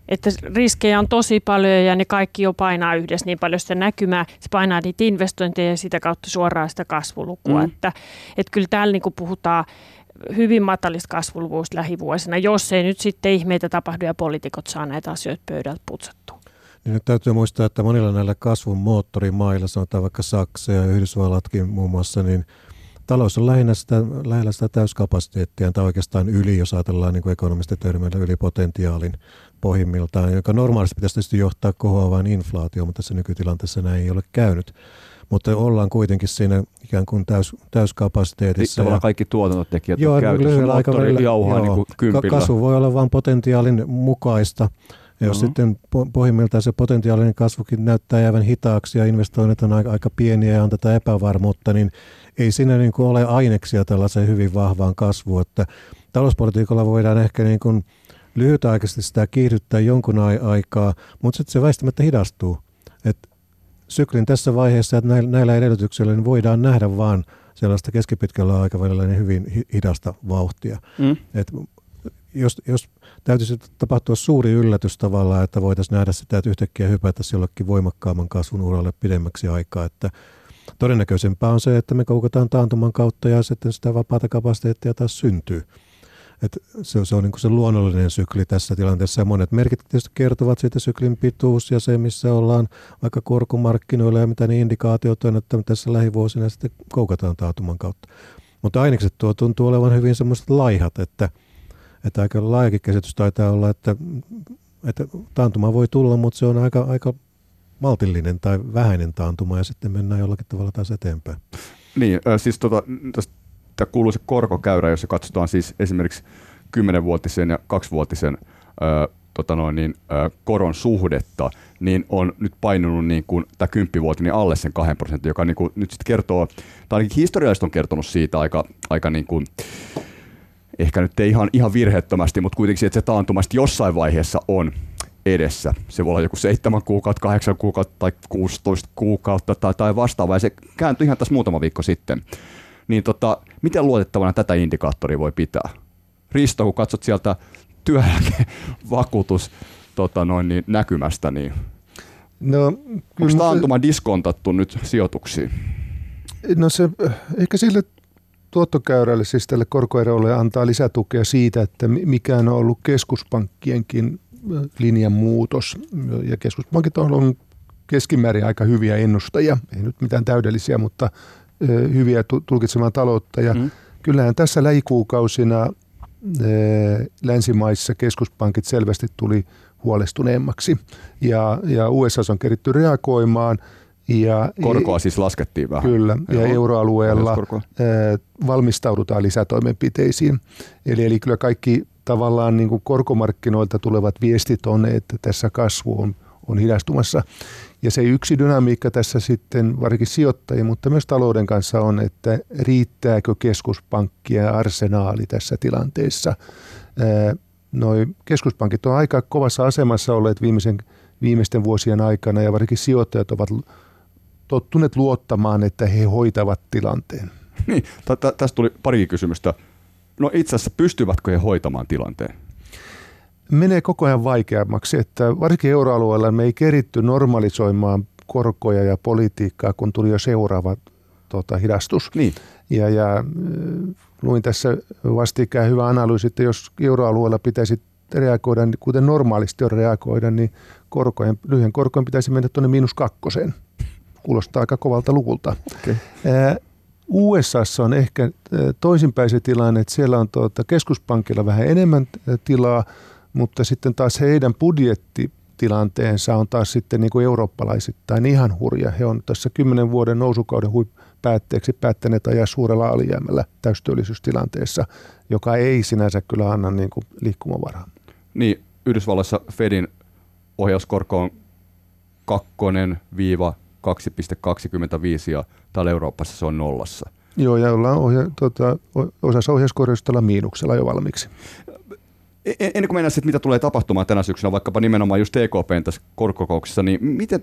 Että riskejä on tosi paljon ja ne kaikki jo painaa yhdessä niin paljon sitä näkymää. Se painaa niitä investointeja ja sitä kautta suoraan sitä kasvulukua. Mm. Että kyllä täällä niin kuin puhutaan hyvin matalista kasvuluvuista lähivuosina, jos ei nyt sitten ihmeitä tapahdu ja poliitikot saa näitä asioita pöydältä putsattua. Niin nyt täytyy muistaa, että monilla näillä kasvun moottorimailla, sanotaan vaikka Saksa ja Yhdysvallatkin muun muassa, niin talous on lähellä sitä täyskapasiteettia, tai oikeastaan yli, jos ajatellaan niin ekonomistitermeillä yli potentiaalin pohjimmiltaan, joka normaalisti pitäisi tietysti johtaa kohoavaan inflaatioon, mutta tässä nykytilanteessa näin ei ole käynyt. Mutta ollaan kuitenkin siinä ikään kuin täyskapasiteetissa. Tavallaan kaikki tuotantotekijät on käytössä. Niin kasvu voi olla vain potentiaalin mukaista. Ja jos sitten pohjimmiltaan se potentiaalinen kasvukin näyttää jäävän hitaaksi ja investoinnit on aika pieniä ja on tätä epävarmuutta, niin ei siinä niin kuin ole aineksia tällaiseen hyvin vahvaan kasvuun. Että talouspolitiikalla voidaan ehkä niin kuin lyhytaikaisesti sitä kiihdyttää jonkun aikaa, mutta sitten se väistämättä hidastuu. Että syklin tässä vaiheessa, että näillä edellytyksillä niin voidaan nähdä vaan sellaista keskipitkällä aikavälillä niin hyvin hidasta vauhtia. Mm. Että jos täytyisi tapahtua suuri yllätys tavallaan, että voitaisiin nähdä sitä, että yhtäkkiä hypätäisiin jollekin voimakkaamman kasvun uralle pidemmäksi aikaa. Että todennäköisempää on se, että me koukutaan taantuman kautta ja sitten sitä vapaata kapasiteettia taas syntyy. Että se on niin kuin se luonnollinen sykli tässä tilanteessa ja monet merkit tietysti kertovat siitä syklin pituus ja se, missä ollaan vaikka korkomarkkinoilla ja mitä ne indikaatiot on, että tässä lähivuosina sitten koukataan taantuman kautta. Mutta ainekset tuo tuntuu olevan hyvin semmoiset laihat, että aika laajakin käsitys taitaa olla, että taantuma voi tulla, mutta se on aika maltillinen tai vähäinen taantuma ja sitten mennään jollakin tavalla taas eteenpäin. Niin, siis tämä kuuluu se korkokäyrä, jos katsotaan siis esimerkiksi 10-vuotisen ja 2-vuotisen koron suhdetta, niin on nyt painunut niin kuin tämä 10-vuotinen alle sen 2%, joka niin kuin nyt sitten kertoo, tai ainakin historialliset on kertonut siitä aika niin kuin, ehkä nyt ei ihan virheettömästi, mutta kuitenkin että se taantumasti jossain vaiheessa on edessä. Se voi olla joku 7 kuukautta, 8 kuukautta tai 16 kuukautta tai vastaava, ja se kääntyi ihan tässä muutama viikko sitten. Niin miten luotettavana tätä indikaattoria voi pitää? Risto, kun katsot sieltä työeläkevakuutus näkymästä, niin onko taantuma diskontattu nyt sijoituksiin? No se ehkä sille tuottokäyrälle, siis tälle korkoerolle antaa lisätukea siitä, että mikä on ollut keskuspankkienkin linjan muutos. Ja keskuspankit on keskimäärin aika hyviä ennustajia, ei nyt mitään täydellisiä, mutta hyviä tulkitsemaan taloutta. Ja kyllähän tässä lähikuukausina länsimaissa keskuspankit selvästi tuli huolestuneemmaksi. Ja USA on keritty reagoimaan. Korkoa siis laskettiin vähän. Kyllä, ja euroalueella valmistaudutaan lisätoimenpiteisiin. Eli kyllä kaikki tavallaan niin kuin korkomarkkinoilta tulevat viestit on, että tässä kasvu on hidastumassa. Ja se yksi dynamiikka tässä sitten varsinkin sijoittajien, mutta myös talouden kanssa on, että riittääkö keskuspankkien arsenaali tässä tilanteessa. Noi keskuspankit on aika kovassa asemassa olleet viimeisten vuosien aikana ja varsinkin sijoittajat ovat tottuneet luottamaan, että he hoitavat tilanteen. Niin, tässä tuli parikin kysymystä. No itse asiassa pystyvätkö he hoitamaan tilanteen? Menee koko ajan vaikeammaksi, että varsinkin euroalueella me ei keritty normalisoimaan korkoja ja politiikkaa, kun tuli jo seuraava hidastus. Niin. Ja luin tässä vastikään hyvä analyysi, että jos euroalueella pitäisi reagoida, kuten normaalisti on reagoida, niin lyhyen korkojen pitäisi mennä tuonne -2%. Kuulostaa aika kovalta lukulta. Okay. USAssa on ehkä toisinpäin se tilanne, että siellä on keskuspankilla vähän enemmän tilaa, mutta sitten taas heidän budjettitilanteensa on taas sitten niin kuin eurooppalaisittain ihan hurja. He on tässä 10 vuoden nousukauden päätteeksi päättäneet ajaa suurella alijäämällä täystyöllisyystilanteessa, joka ei sinänsä kyllä anna niin kuin liikkumavaraa. Niin, Yhdysvalloissa Fedin ohjauskorko on 2-2,25 ja täällä Euroopassa se on 0. Joo, ja ollaan osassa ohjauskorjausta miinuksella jo valmiiksi. Ennen kuin mennään sitten, mitä tulee tapahtumaan tänä syksynä, vaikkapa nimenomaan just EKP:n tässä korkokouksessa, niin miten,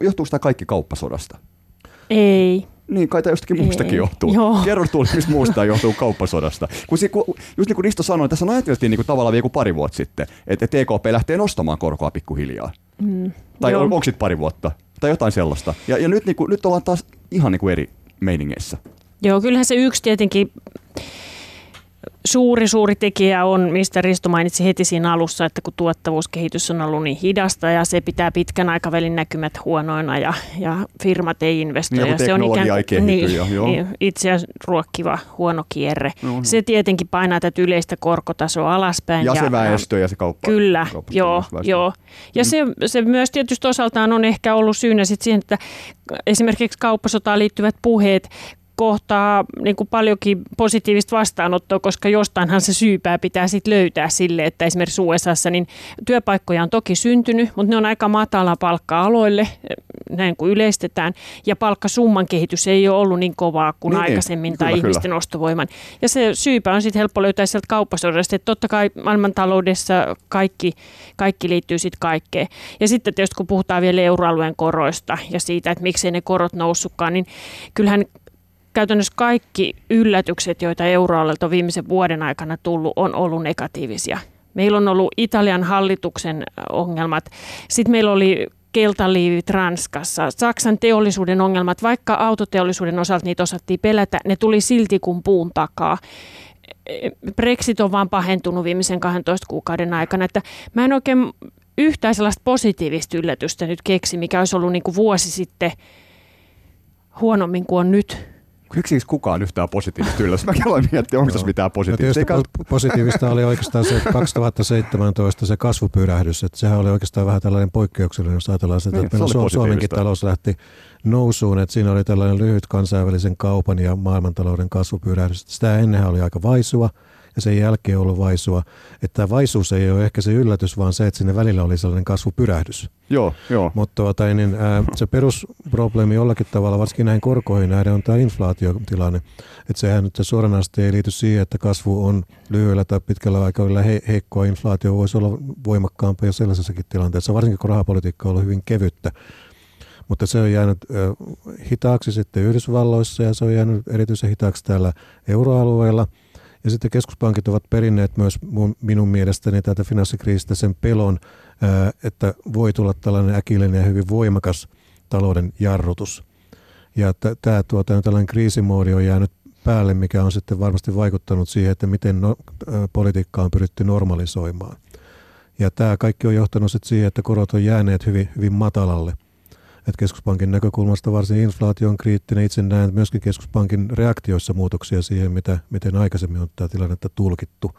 johtuuko tämä kaikki kauppasodasta? Ei. Niin, kai tämä jostakin muustakin johtuu. Kerro Tuuli, mistä muusta johtuu kauppasodasta. Just niin kuin Risto sanoi, tässä ajateltiin niin tavallaan vielä pari vuotta sitten, että EKP lähtee nostamaan korkoa pikkuhiljaa. Tai onko sitten pari vuotta? Tai jotain sellaista. Ja nyt, niin kuin, nyt ollaan taas ihan niin kuin eri meiningeissä. Joo, kyllähän se yksi tietenkin suuri tekijä on, mistä Risto mainitsi heti siinä alussa, että kun tuottavuuskehitys on ollut niin hidasta ja se pitää pitkän aikavälin näkymät huonoina ja firmat ei investoi. Niin, ja se on ikään kuin itseään ruokkiva huono kierre. No. Se tietenkin painaa tätä yleistä korkotasoa alaspäin. Ja se väestö ja se kauppa. Kyllä, joo. Ja se myös tietysti osaltaan on ehkä ollut syynä sit siihen, että esimerkiksi kauppasotaan liittyvät puheet kohtaa niin kuin paljonkin positiivista vastaanottoa, koska jostainhan se syypää pitää sit löytää sille, että esimerkiksi USAssa niin työpaikkoja on toki syntynyt, mutta ne on aika matala palkka-aloille, näin kuin yleistetään, ja palkkasumman kehitys ei ole ollut niin kovaa kuin aikaisemmin tai ihmisten ostovoiman. Ja se syypää on sitten helppo löytää sieltä kauppasodasta, että totta kai maailmantaloudessa kaikki liittyy sitten kaikkeen. Ja sitten tietysti kun puhutaan vielä euroalueen koroista ja siitä, että miksei ne korot noussutkaan, niin kyllähän käytännössä kaikki yllätykset, joita euroalueelta on viimeisen vuoden aikana tullut, on ollut negatiivisia. Meillä on ollut Italian hallituksen ongelmat, sitten meillä oli keltaliivit Ranskassa, Saksan teollisuuden ongelmat, vaikka autoteollisuuden osalta niitä osattiin pelätä, ne tuli silti kuin puun takaa. Brexit on vaan pahentunut viimeisen 12 kuukauden aikana, että mä en oikein yhtään sellaista positiivista yllätystä nyt keksi, mikä olisi ollut niin kuin vuosi sitten huonommin kuin on nyt. Yksi kukaan yhtään positiivista yllätys. Mäkin aloin miettiä, onko tässä mitään positiivista. Positiivista oli oikeastaan se 2017 se kasvupyrähdys. Että sehän oli oikeastaan vähän tällainen poikkeuksellinen, jos ajatellaan sitä, että meillä Suomenkin talous lähti nousuun. Että siinä oli tällainen lyhyt kansainvälisen kaupan ja maailmantalouden kasvupyrähdys. Sitä ennenhän oli aika vaisua ja sen jälkeen ollut vaisua. Että tämä vaisuus ei ole ehkä se yllätys, vaan se, että sinne välillä oli sellainen kasvupyrähdys. Joo. Mutta se perusprobleemi jollakin tavalla, varsinkin näihin korkoihin nähden, on tämä inflaatiotilanne. Että sehän nyt suoranaisesti ei liity siihen, että kasvu on lyhyellä tai pitkällä aikavälillä heikkoa. Inflaatio voisi olla voimakkaampaa jo sellaisessakin tilanteessa, varsinkin kun rahapolitiikka on ollut hyvin kevyttä. Mutta se on jäänyt hitaaksi sitten Yhdysvalloissa ja se on jäänyt erityisen hitaaksi täällä euroalueella. Ja sitten keskuspankit ovat perinneet myös minun mielestäni tätä finanssikriisistä sen pelon, että voi tulla tällainen äkillinen ja hyvin voimakas talouden jarrutus. Ja tämä tällainen kriisimoodi on jäänyt päälle, mikä on sitten varmasti vaikuttanut siihen, että miten politiikkaa on pyritty normalisoimaan. Ja tämä kaikki on johtanut sitten siihen, että korot on jääneet hyvin, hyvin matalalle. Et keskuspankin näkökulmasta varsin inflaatio on kriittinen. Itse näen myöskin keskuspankin reaktioissa muutoksia siihen, miten aikaisemmin on tämä tilannetta tulkittu.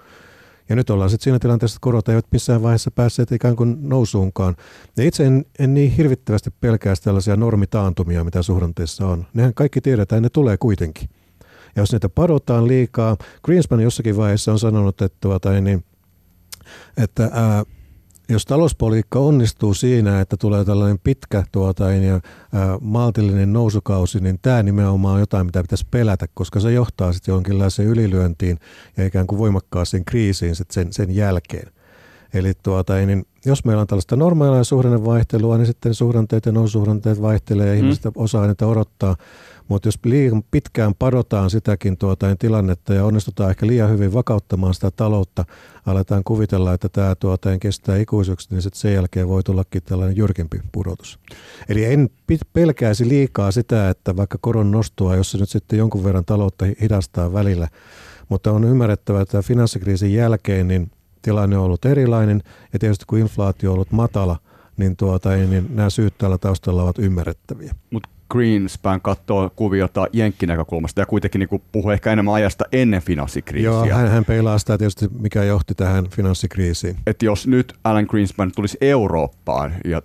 Ja nyt ollaan sitten siinä tilanteessa, että korot eivät missään vaiheessa päässeet ikään kuin nousuunkaan. Ja itse en niin hirvittävästi pelkää tällaisia normitaantumia, mitä suhdanteessa on. Nehän kaikki tiedetään, ne tulee kuitenkin. Ja jos niitä padotaan liikaa, Greenspan jossakin vaiheessa on sanonut, että jos talouspolitiikka onnistuu siinä, että tulee tällainen pitkä maltillinen nousukausi, niin tämä nimenomaan on jotain, mitä pitäisi pelätä, koska se johtaa sitten jonkinlaiseen ylilyöntiin ja ikään kuin voimakkaaseen kriisiin sen jälkeen. Eli jos meillä on tällaista normaalia suhdannevaihtelua, niin sitten suhdanteet ja noususuhdanteet vaihtelee ja ihmiset osaa niitä odottaa. Mutta jos liian pitkään padotaan sitäkin tilannetta ja onnistutaan ehkä liian hyvin vakauttamaan sitä taloutta, aletaan kuvitella, että tämä kestää ikuisuksi, niin sitten sen jälkeen voi tullakin tällainen jyrkempi pudotus. Eli en pelkäisi liikaa sitä, että vaikka koron nostua, jos se nyt sitten jonkun verran taloutta hidastaa välillä, mutta on ymmärrettävä, että finanssikriisin jälkeen niin tilanne on ollut erilainen ja tietysti kun inflaatio on ollut matala, niin, niin nämä syyt täällä taustalla ovat ymmärrettäviä. Mut Greenspan katsoo kuviota jenkkin näkökulmasta ja kuitenkin niin puhuu ehkä enemmän ajasta ennen finanssikriisiä. Joo, hän peilaa sitä tietysti, mikä johti tähän finanssikriisiin. Että jos nyt Alan Greenspan tulisi Eurooppaan ja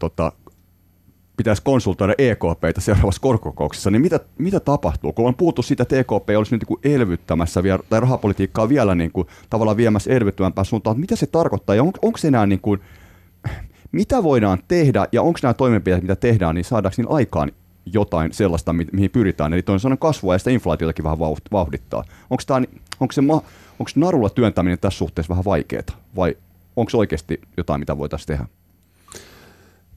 pitäisi konsultoida EKP:tä seuraavassa korkokouksessa, niin mitä tapahtuu? Kun on puhuttu siitä, että EKP olisi nyt niin elvyttämässä vielä, tai rahapolitiikkaa vielä niin kuin, tavallaan viemässä elvyttävämpään suuntaan, mitä se tarkoittaa ja onko se enää niin kuin, mitä voidaan tehdä ja onko nämä toimenpiteet, mitä tehdään, niin saadaanko niillä aikaan jotain sellaista, mihin pyritään? Eli toinen sanon kasvua ja sitä inflaatiotakin vähän vauhdittaa. Onko narulla työntäminen tässä suhteessa vähän vaikeaa vai onko se oikeasti jotain, mitä voitaisiin tehdä?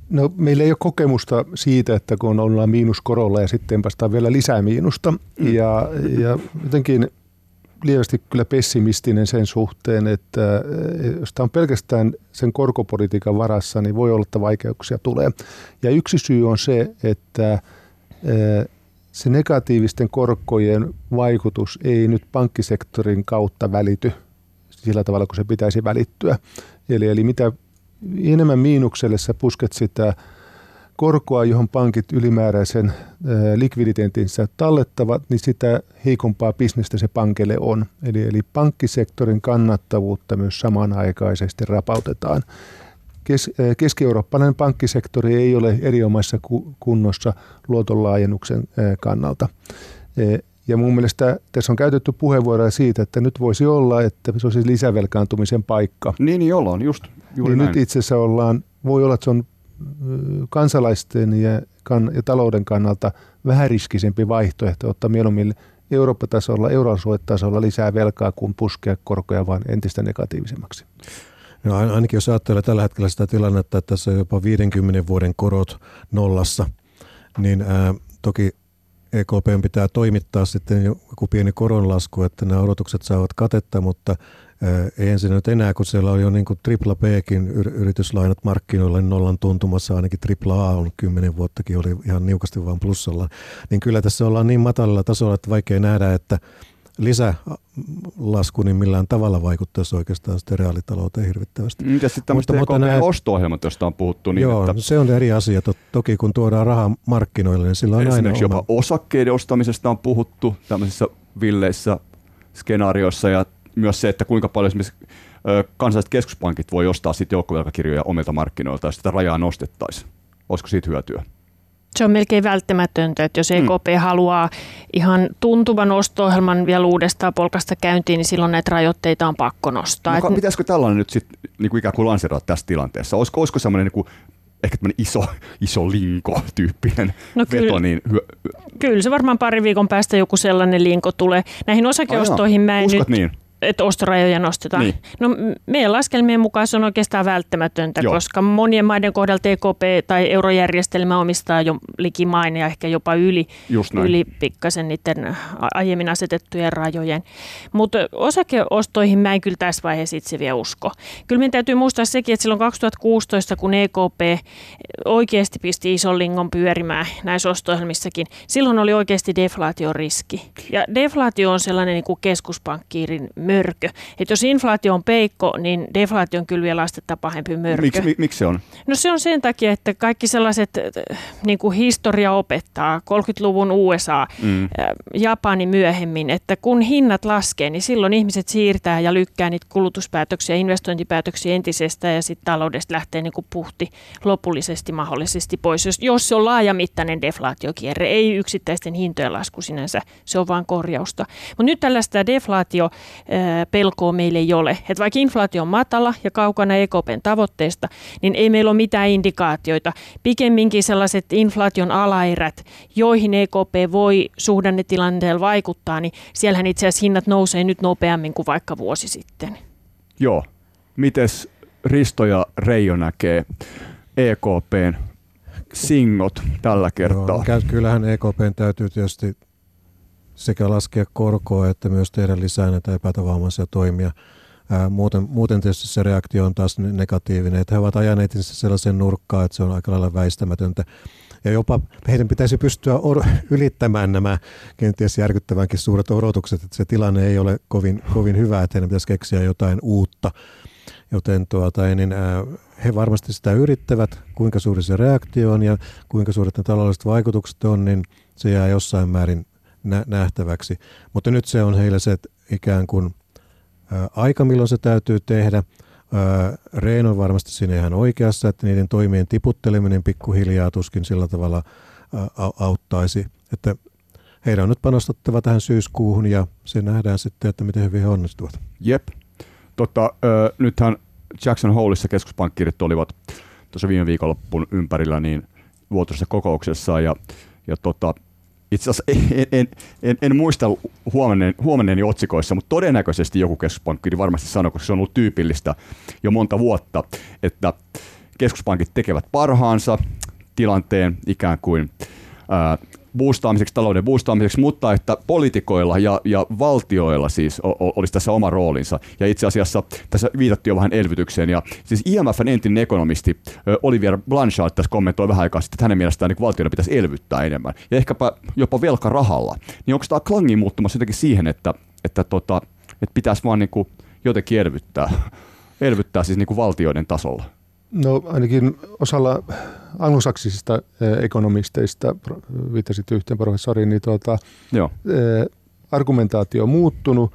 No, meillä ei ole kokemusta siitä, että kun ollaan miinuskorolla ja sitten päästään vielä lisää miinusta. Ja jotenkin lievästi kyllä pessimistinen sen suhteen, että jos tämä on pelkästään sen korkopolitiikan varassa, niin voi olla, että vaikeuksia tulee. Ja yksi syy on se, että se negatiivisten korkojen vaikutus ei nyt pankkisektorin kautta välity sillä tavalla, kun se pitäisi välittyä. Eli mitä enemmän miinukselle sä pusket sitä korkoa, johon pankit ylimääräisen likviditeettinsä tallettavat, niin sitä heikompaa bisnestä se pankille on. Eli pankkisektorin kannattavuutta myös samanaikaisesti rapautetaan. Keski-eurooppalainen pankkisektori ei ole erinomaisessa kunnossa luotonlaajennuksen kannalta. Ja mun mielestä tässä on käytetty puheenvuoroja siitä, että nyt voisi olla, että se olisi lisävelkaantumisen paikka. Niin ollaan, just juuri niin näin. Nyt itse asiassa ollaan, voi olla, että se on kansalaisten ja talouden kannalta vähän riskisempi vaihtoehto ottaa mieluummin Eurooppa-tasolla, euroaluetasolla lisää velkaa kuin puskea korkoja vaan entistä negatiivisemmaksi. No, ainakin jos ajattelee tällä hetkellä sitä tilannetta, että tässä on jopa 50 vuoden korot nollassa, niin toki EKP:n pitää toimittaa sitten joku pieni koronlasku, että nämä odotukset saavat katetta, mutta ei ensin nyt enää, kun siellä on jo niin kuin BBB:kin yrityslainat markkinoilla niin nollan tuntumassa, ainakin AAA on 10 vuottakin, oli ihan niukasti vaan plussalla. Niin kyllä tässä ollaan niin matalalla tasolla, että vaikea nähdä, että lisälasku niin millään tavalla vaikuttaisi oikeastaan sitten reaalitalouteen hirvittävästi. Ja sitten tämmöiset osto-ohjelmat, josta on puhuttu. Niin joo, että se on eri asia. Toki kun tuodaan rahaa markkinoille, niin sillä on aina esimerkiksi jopa osakkeiden ostamisesta on puhuttu tämmöisissä villeissä skenaarioissa ja myös se, että kuinka paljon esimerkiksi kansalliset keskuspankit voi ostaa sitten joukkovelkakirjoja omilta markkinoilta, jos sitä rajaa nostettaisiin. Olisiko siitä hyötyä? Se on melkein välttämätöntä, että jos EKP haluaa ihan tuntuvan osto-ohjelman vielä uudestaan polkasta käyntiin, niin silloin näitä rajoitteita on pakko nostaa. No, pitäisikö tällainen nyt sitten niin kuin ikään kuin lanseerata tässä tilanteessa? Olisiko semmoinen niin kuin ehkä tämmöinen iso linko-tyyppinen veto? Niin kyllä se varmaan pari viikon päästä joku sellainen linko tulee. Näihin osakeostoihin mä en uskot nyt, niin että ostorajoja nostetaan. Niin. No, meidän laskelmien mukaan se on oikeastaan välttämätöntä, joo, koska monien maiden kohdalta EKP tai eurojärjestelmä omistaa jo likimain ja ehkä jopa yli pikkasen niiden aiemmin asetettujen rajojen. Mutta osakeostoihin mä en kyllä tässä vaiheessa itse vielä usko. Kyllä meidän täytyy muistaa sekin, että silloin 2016, kun EKP oikeasti pisti ison lingon pyörimään näissä osto-ohjelmissakin, silloin oli oikeasti deflaatioriski. Ja deflaatio on sellainen niin kuin keskuspankkiirin mörkö. Et jos inflaatio on peikko, niin deflaatio on kyllä vielä astetta pahempi mörkö. Miksi se on? No se on sen takia, että kaikki sellaiset, niin kuin historia opettaa, 30-luvun USA, Japani myöhemmin, että kun hinnat laskee, niin silloin ihmiset siirtää ja lykkää niitä kulutuspäätöksiä, investointipäätöksiä entisestään ja sitten taloudesta lähtee niin kuin puhti lopullisesti mahdollisesti pois. Jos se on laajamittainen deflaatiokierre, ei yksittäisten hintojen lasku sinänsä, se on vaan korjausta. Mutta nyt tällaista deflaatio pelkoa meillä ei ole. Että vaikka inflaatio on matala ja kaukana EKP:n tavoitteesta, niin ei meillä ole mitään indikaatioita. Pikemminkin sellaiset inflaation alaerät, joihin EKP voi suhdannetilanteella vaikuttaa, niin siellähän itse asiassa hinnat nousee nyt nopeammin kuin vaikka vuosi sitten. Joo. Mites Risto ja Reijo näkee EKP:n singot tällä kertaa? Joo, kyllähän EKP:n täytyy tietysti sekä laskea korkoa että myös tehdä lisää näitä epätavanomaisia toimia. Muuten tietysti se reaktio on taas negatiivinen, että he ovat ajaneet sellaisen nurkkaan, että se on aika lailla väistämätöntä. Ja jopa heidän pitäisi pystyä ylittämään nämä kenties järkyttävänkin suuret odotukset, että se tilanne ei ole kovin hyvä, että heidän pitäisi keksiä jotain uutta. Joten he varmasti sitä yrittävät, kuinka suuri se reaktio on ja kuinka suuret ne taloudelliset vaikutukset on, niin se jää jossain määrin nähtäväksi. Mutta nyt se on heillä se ikään kuin aika, milloin se täytyy tehdä. Rehn on varmasti siinä ihan oikeassa, että niiden toimien tiputteleminen pikkuhiljaa tuskin sillä tavalla auttaisi. Että heidän on nyt panostettava tähän syyskuuhun ja se nähdään sitten, että miten hyvin he onnistuvat. Jep. Nythän Jackson Holeissa keskuspankkiirit olivat tuossa viime viikonloppun ympärillä niin vuotuisessa kokouksessa ja itse asiassa en muista huomenneeni otsikoissa, mutta todennäköisesti joku keskuspankki varmasti sanoo, koska se on ollut tyypillistä jo monta vuotta, että keskuspankit tekevät parhaansa tilanteen ikään kuin boostaamiseksi, talouden boostaamiseksi, mutta että poliitikoilla ja valtioilla siis olisi tässä oma roolinsa. Ja itse asiassa tässä viitattiin jo vähän elvytykseen. Ja siis IMF:n entinen ekonomisti Olivier Blanchard tässä kommentoi vähän aikaa sitten, että hänen mielestään niin valtioiden pitäisi elvyttää enemmän. Ja ehkäpä jopa velkarahalla. Niin onko tämä klangi muuttumassa jotenkin siihen, että pitäisi vaan niin kuin jotenkin elvyttää siis niin kuin valtioiden tasolla? No ainakin osalla anglosaksisista ekonomisteista, viittasit yhteen professoriin, niin argumentaatio on muuttunut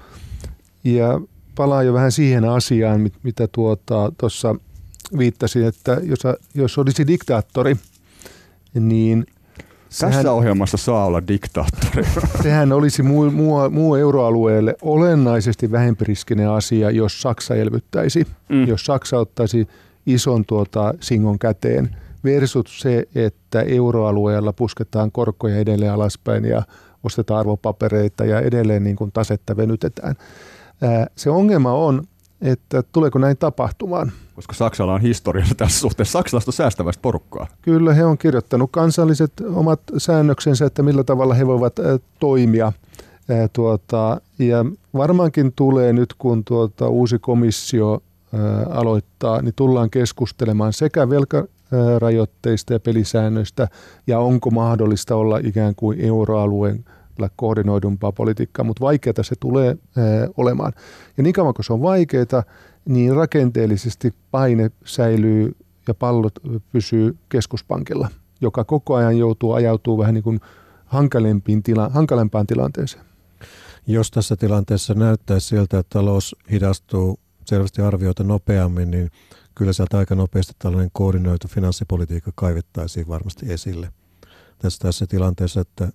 ja palaa jo vähän siihen asiaan, mitä tuossa viittasin, että jos olisi diktaattori, niin tässä ohjelmassa saa olla diktaattori. Sehän olisi muu euroalueelle olennaisesti vähempiriskinen asia, jos Saksa elvyttäisi, jos Saksa ottaisi ison singon käteen versus se, että euroalueella pusketaan korkoja edelleen alaspäin ja ostetaan arvopapereita ja edelleen niin kuin tasetta venytetään. Se ongelma on, että tuleeko näin tapahtumaan. Koska Saksalla on historiassa tässä suhteessa. Saksalaiset on säästäväistä porukkaa. Kyllä, he on kirjoittanut kansalliset omat säännöksensä, että millä tavalla he voivat toimia. Ja varmaankin tulee nyt, kun uusi komissio aloittaa, niin tullaan keskustelemaan sekä velkarajoitteista ja pelisäännöistä ja onko mahdollista olla ikään kuin euroalueella koordinoidumpaa politiikkaa, mutta vaikeata se tulee olemaan. Ja niin kauan kun se on vaikeata, niin rakenteellisesti paine säilyy ja pallot pysyy keskuspankilla, joka koko ajan ajautuu vähän niin kuin hankalampaan tilanteeseen. Jos tässä tilanteessa näyttäisi siltä, että talous hidastuu selvästi arvioita nopeammin, niin kyllä sieltä aika nopeasti tällainen koordinoitu finanssipolitiikka kaivettaisiin varmasti esille tässä tilanteessa, että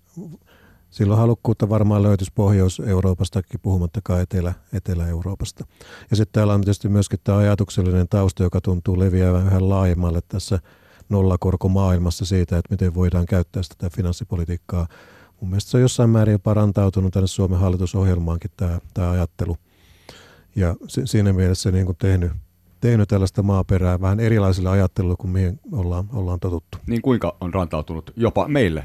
silloin halukkuutta varmaan löytyisi Pohjois-Euroopastakin, puhumattakaan Etelä-Euroopasta. Ja sitten täällä on tietysti myöskin tämä ajatuksellinen tausta, joka tuntuu leviävän yhä laajemmalle tässä nollakorkomaailmassa siitä, että miten voidaan käyttää sitä finanssipolitiikkaa. Mun mielestä se on jossain määrin parantautunut tänne Suomen hallitusohjelmaankin tämä ajattelu. Ja siinä mielessä niin kuin tehnyt tällaista maaperää vähän erilaisilla ajattelulla kuin mihin ollaan totuttu. Niin kuinka on rantautunut jopa meille?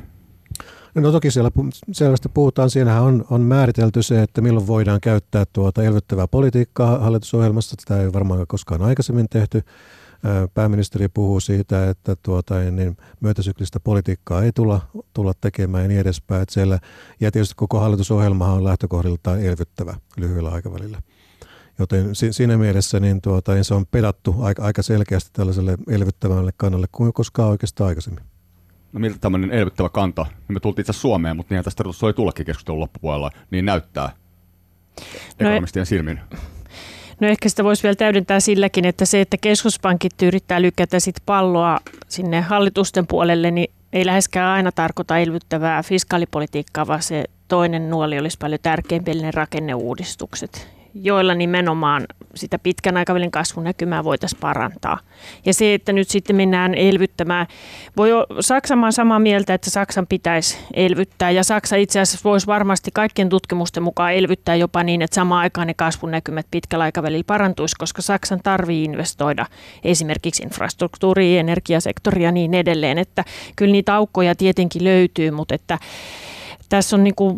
No toki siellä selvästi puhutaan. Siinähän on määritelty se, että milloin voidaan käyttää elvyttävää politiikkaa hallitusohjelmassa. Sitä ei varmaan koskaan aikaisemmin tehty. Pääministeri puhuu siitä, että myötäsyklistä politiikkaa ei tulla tekemään ja niin edespäin. Ja tietysti koko hallitusohjelmahan on lähtökohdiltaan elvyttävä lyhyellä aikavälillä. Joten siinä mielessä niin se on pedattu aika selkeästi tällaiselle elvyttävälle kannalle kuin koskaan oikeastaan aikaisemmin. No miltä tämmöinen elvyttävä kanta, me tultiin itse asiassa Suomeen, mutta niinhän tästä tarkoitus oli tullakin keskustelun loppupuolella, niin näyttää ekonomistien silmin. No ehkä sitä voisi vielä täydentää silläkin, että se, että keskuspankit yrittää lykätä sit palloa sinne hallitusten puolelle, niin ei läheskään aina tarkoita elvyttävää fiskaalipolitiikkaa, vaan se toinen nuoli olisi paljon tärkeämpi, eli ne rakenneuudistukset, joilla nimenomaan sitä pitkän aikavälin kasvunäkymää voitaisiin parantaa. Ja se, että nyt sitten mennään elvyttämään. Saksamaan samaa mieltä, että Saksan pitäisi elvyttää, ja Saksa itse asiassa voisi varmasti kaikkien tutkimusten mukaan elvyttää jopa niin, että samaan aikaan ne kasvunäkymät pitkällä aikavälillä parantuisi, koska Saksan tarvitsee investoida esimerkiksi infrastruktuuriin, energiasektoriin ja niin edelleen. Että kyllä niitä aukkoja tietenkin löytyy, mutta että tässä on niin kuin,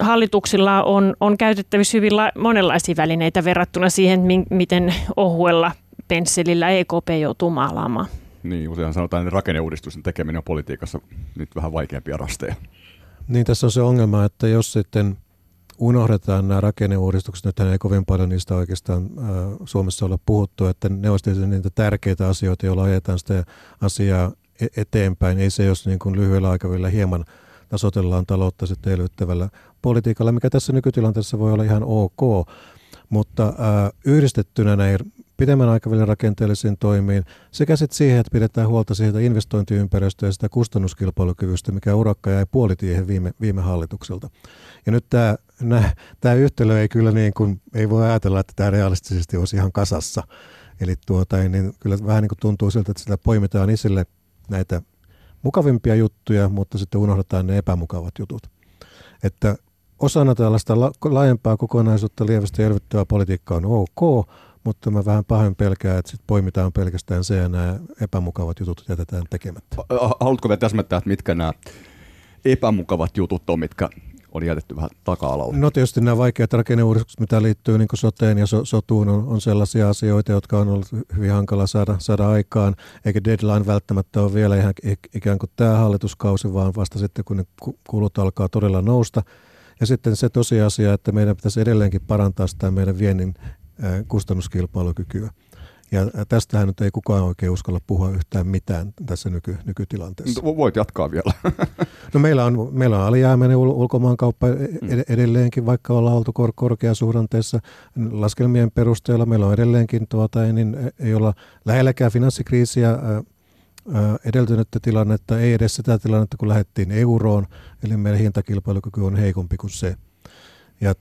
hallituksilla on käytettävissä hyvin monenlaisia välineitä verrattuna siihen, miten ohuella pensselillä EKP joutuu maalaamaan. Niin, usein sanotaan, että rakenneuudistusten tekeminen on politiikassa nyt vähän vaikeampia rasteja. Niin, tässä on se ongelma, että jos sitten unohdetaan nämä rakenneuudistukset, nythän ei kovin paljon niistä oikeastaan Suomessa olla puhuttu, että ne olisivat niitä tärkeitä asioita, joilla ajetaan sitä asiaa eteenpäin. Ei se, jos niin kuin lyhyellä aikavälillä hieman tasoitellaan taloutta sitten elvyttävällä politiikalla, mikä tässä nykytilanteessa voi olla ihan ok, mutta yhdistettynä näin pidemmän aikavälin rakenteellisiin toimiin sekä sitten siihen, että pidetään huolta siitä investointiympäristöä ja sitä kustannuskilpailukyvystä, mikä urakka jäi puolitiehen viime hallitukselta. Ja nyt tämä yhtälö ei kyllä niin kuin, ei voi ajatella, että tämä realistisesti olisi ihan kasassa. Eli niin kyllä vähän niin kuin tuntuu siltä, että sitä poimitaan isille näitä mukavimpia juttuja, mutta sitten unohdetaan ne epämukavat jutut. Että osana tällaista laajempaa kokonaisuutta lievästi elvyttävää politiikkaa on ok, Mutta mä vähän pahoin pelkään, että sit poimitaan pelkästään se ja nämä epämukavat jutut jätetään tekemättä. Haluatko vielä täsmättää, että mitkä nämä epämukavat jutut on, mitkä oli jätetty vähän taka-alalle? No tietysti nämä vaikeat rakenneuudistukset, mitä liittyy niin kuin soteen ja sotuun, on sellaisia asioita, jotka on ollut hyvin hankala saada aikaan. Eikä deadline välttämättä ole vielä ihan ikään kuin tämä hallituskausi, vaan vasta sitten, kun ne kulut alkaa todella nousta. Ja sitten se tosiasia, että meidän pitäisi edelleenkin parantaa sitä meidän viennin kustannuskilpailukykyä. Ja tästähän nyt ei kukaan oikein uskalla puhua yhtään mitään tässä nykytilanteessa. Voit jatkaa vielä. No meillä on alijäämäinen ulkomaankauppa edelleenkin, vaikka ollaan oltu korkeasuhdanteessa laskelmien perusteella. Meillä on edelleenkin, ei olla lähelläkään finanssikriisiä edeltynyttä tilannetta, ei edes sitä tilannetta, kun lähdettiin euroon. Eli meidän hintakilpailukyky on heikompi kuin se. Ja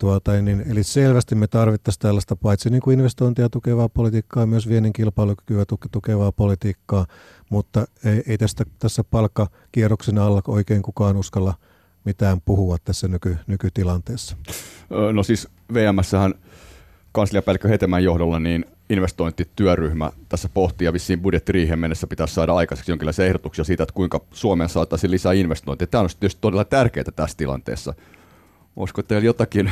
eli selvästi me tarvittaisiin tällaista paitsi niin kuin investointia tukevaa politiikkaa, myös viennin kilpailukykyä tukevaa politiikkaa, mutta ei tässä palkkakierroksen alla oikein kukaan uskalla mitään puhua tässä nykytilanteessa. No siis VM:ssähän kansliapäällikkö Hetemän johdolla niin investointityöryhmä tässä pohtii ja vissiin budjettiriihen mennessä pitäisi saada aikaiseksi jonkinlaisia ehdotuksia siitä, että kuinka Suomeen saataisiin lisää investointeja. Tämä on tietysti todella tärkeää tässä tilanteessa. Olisiko teillä jotakin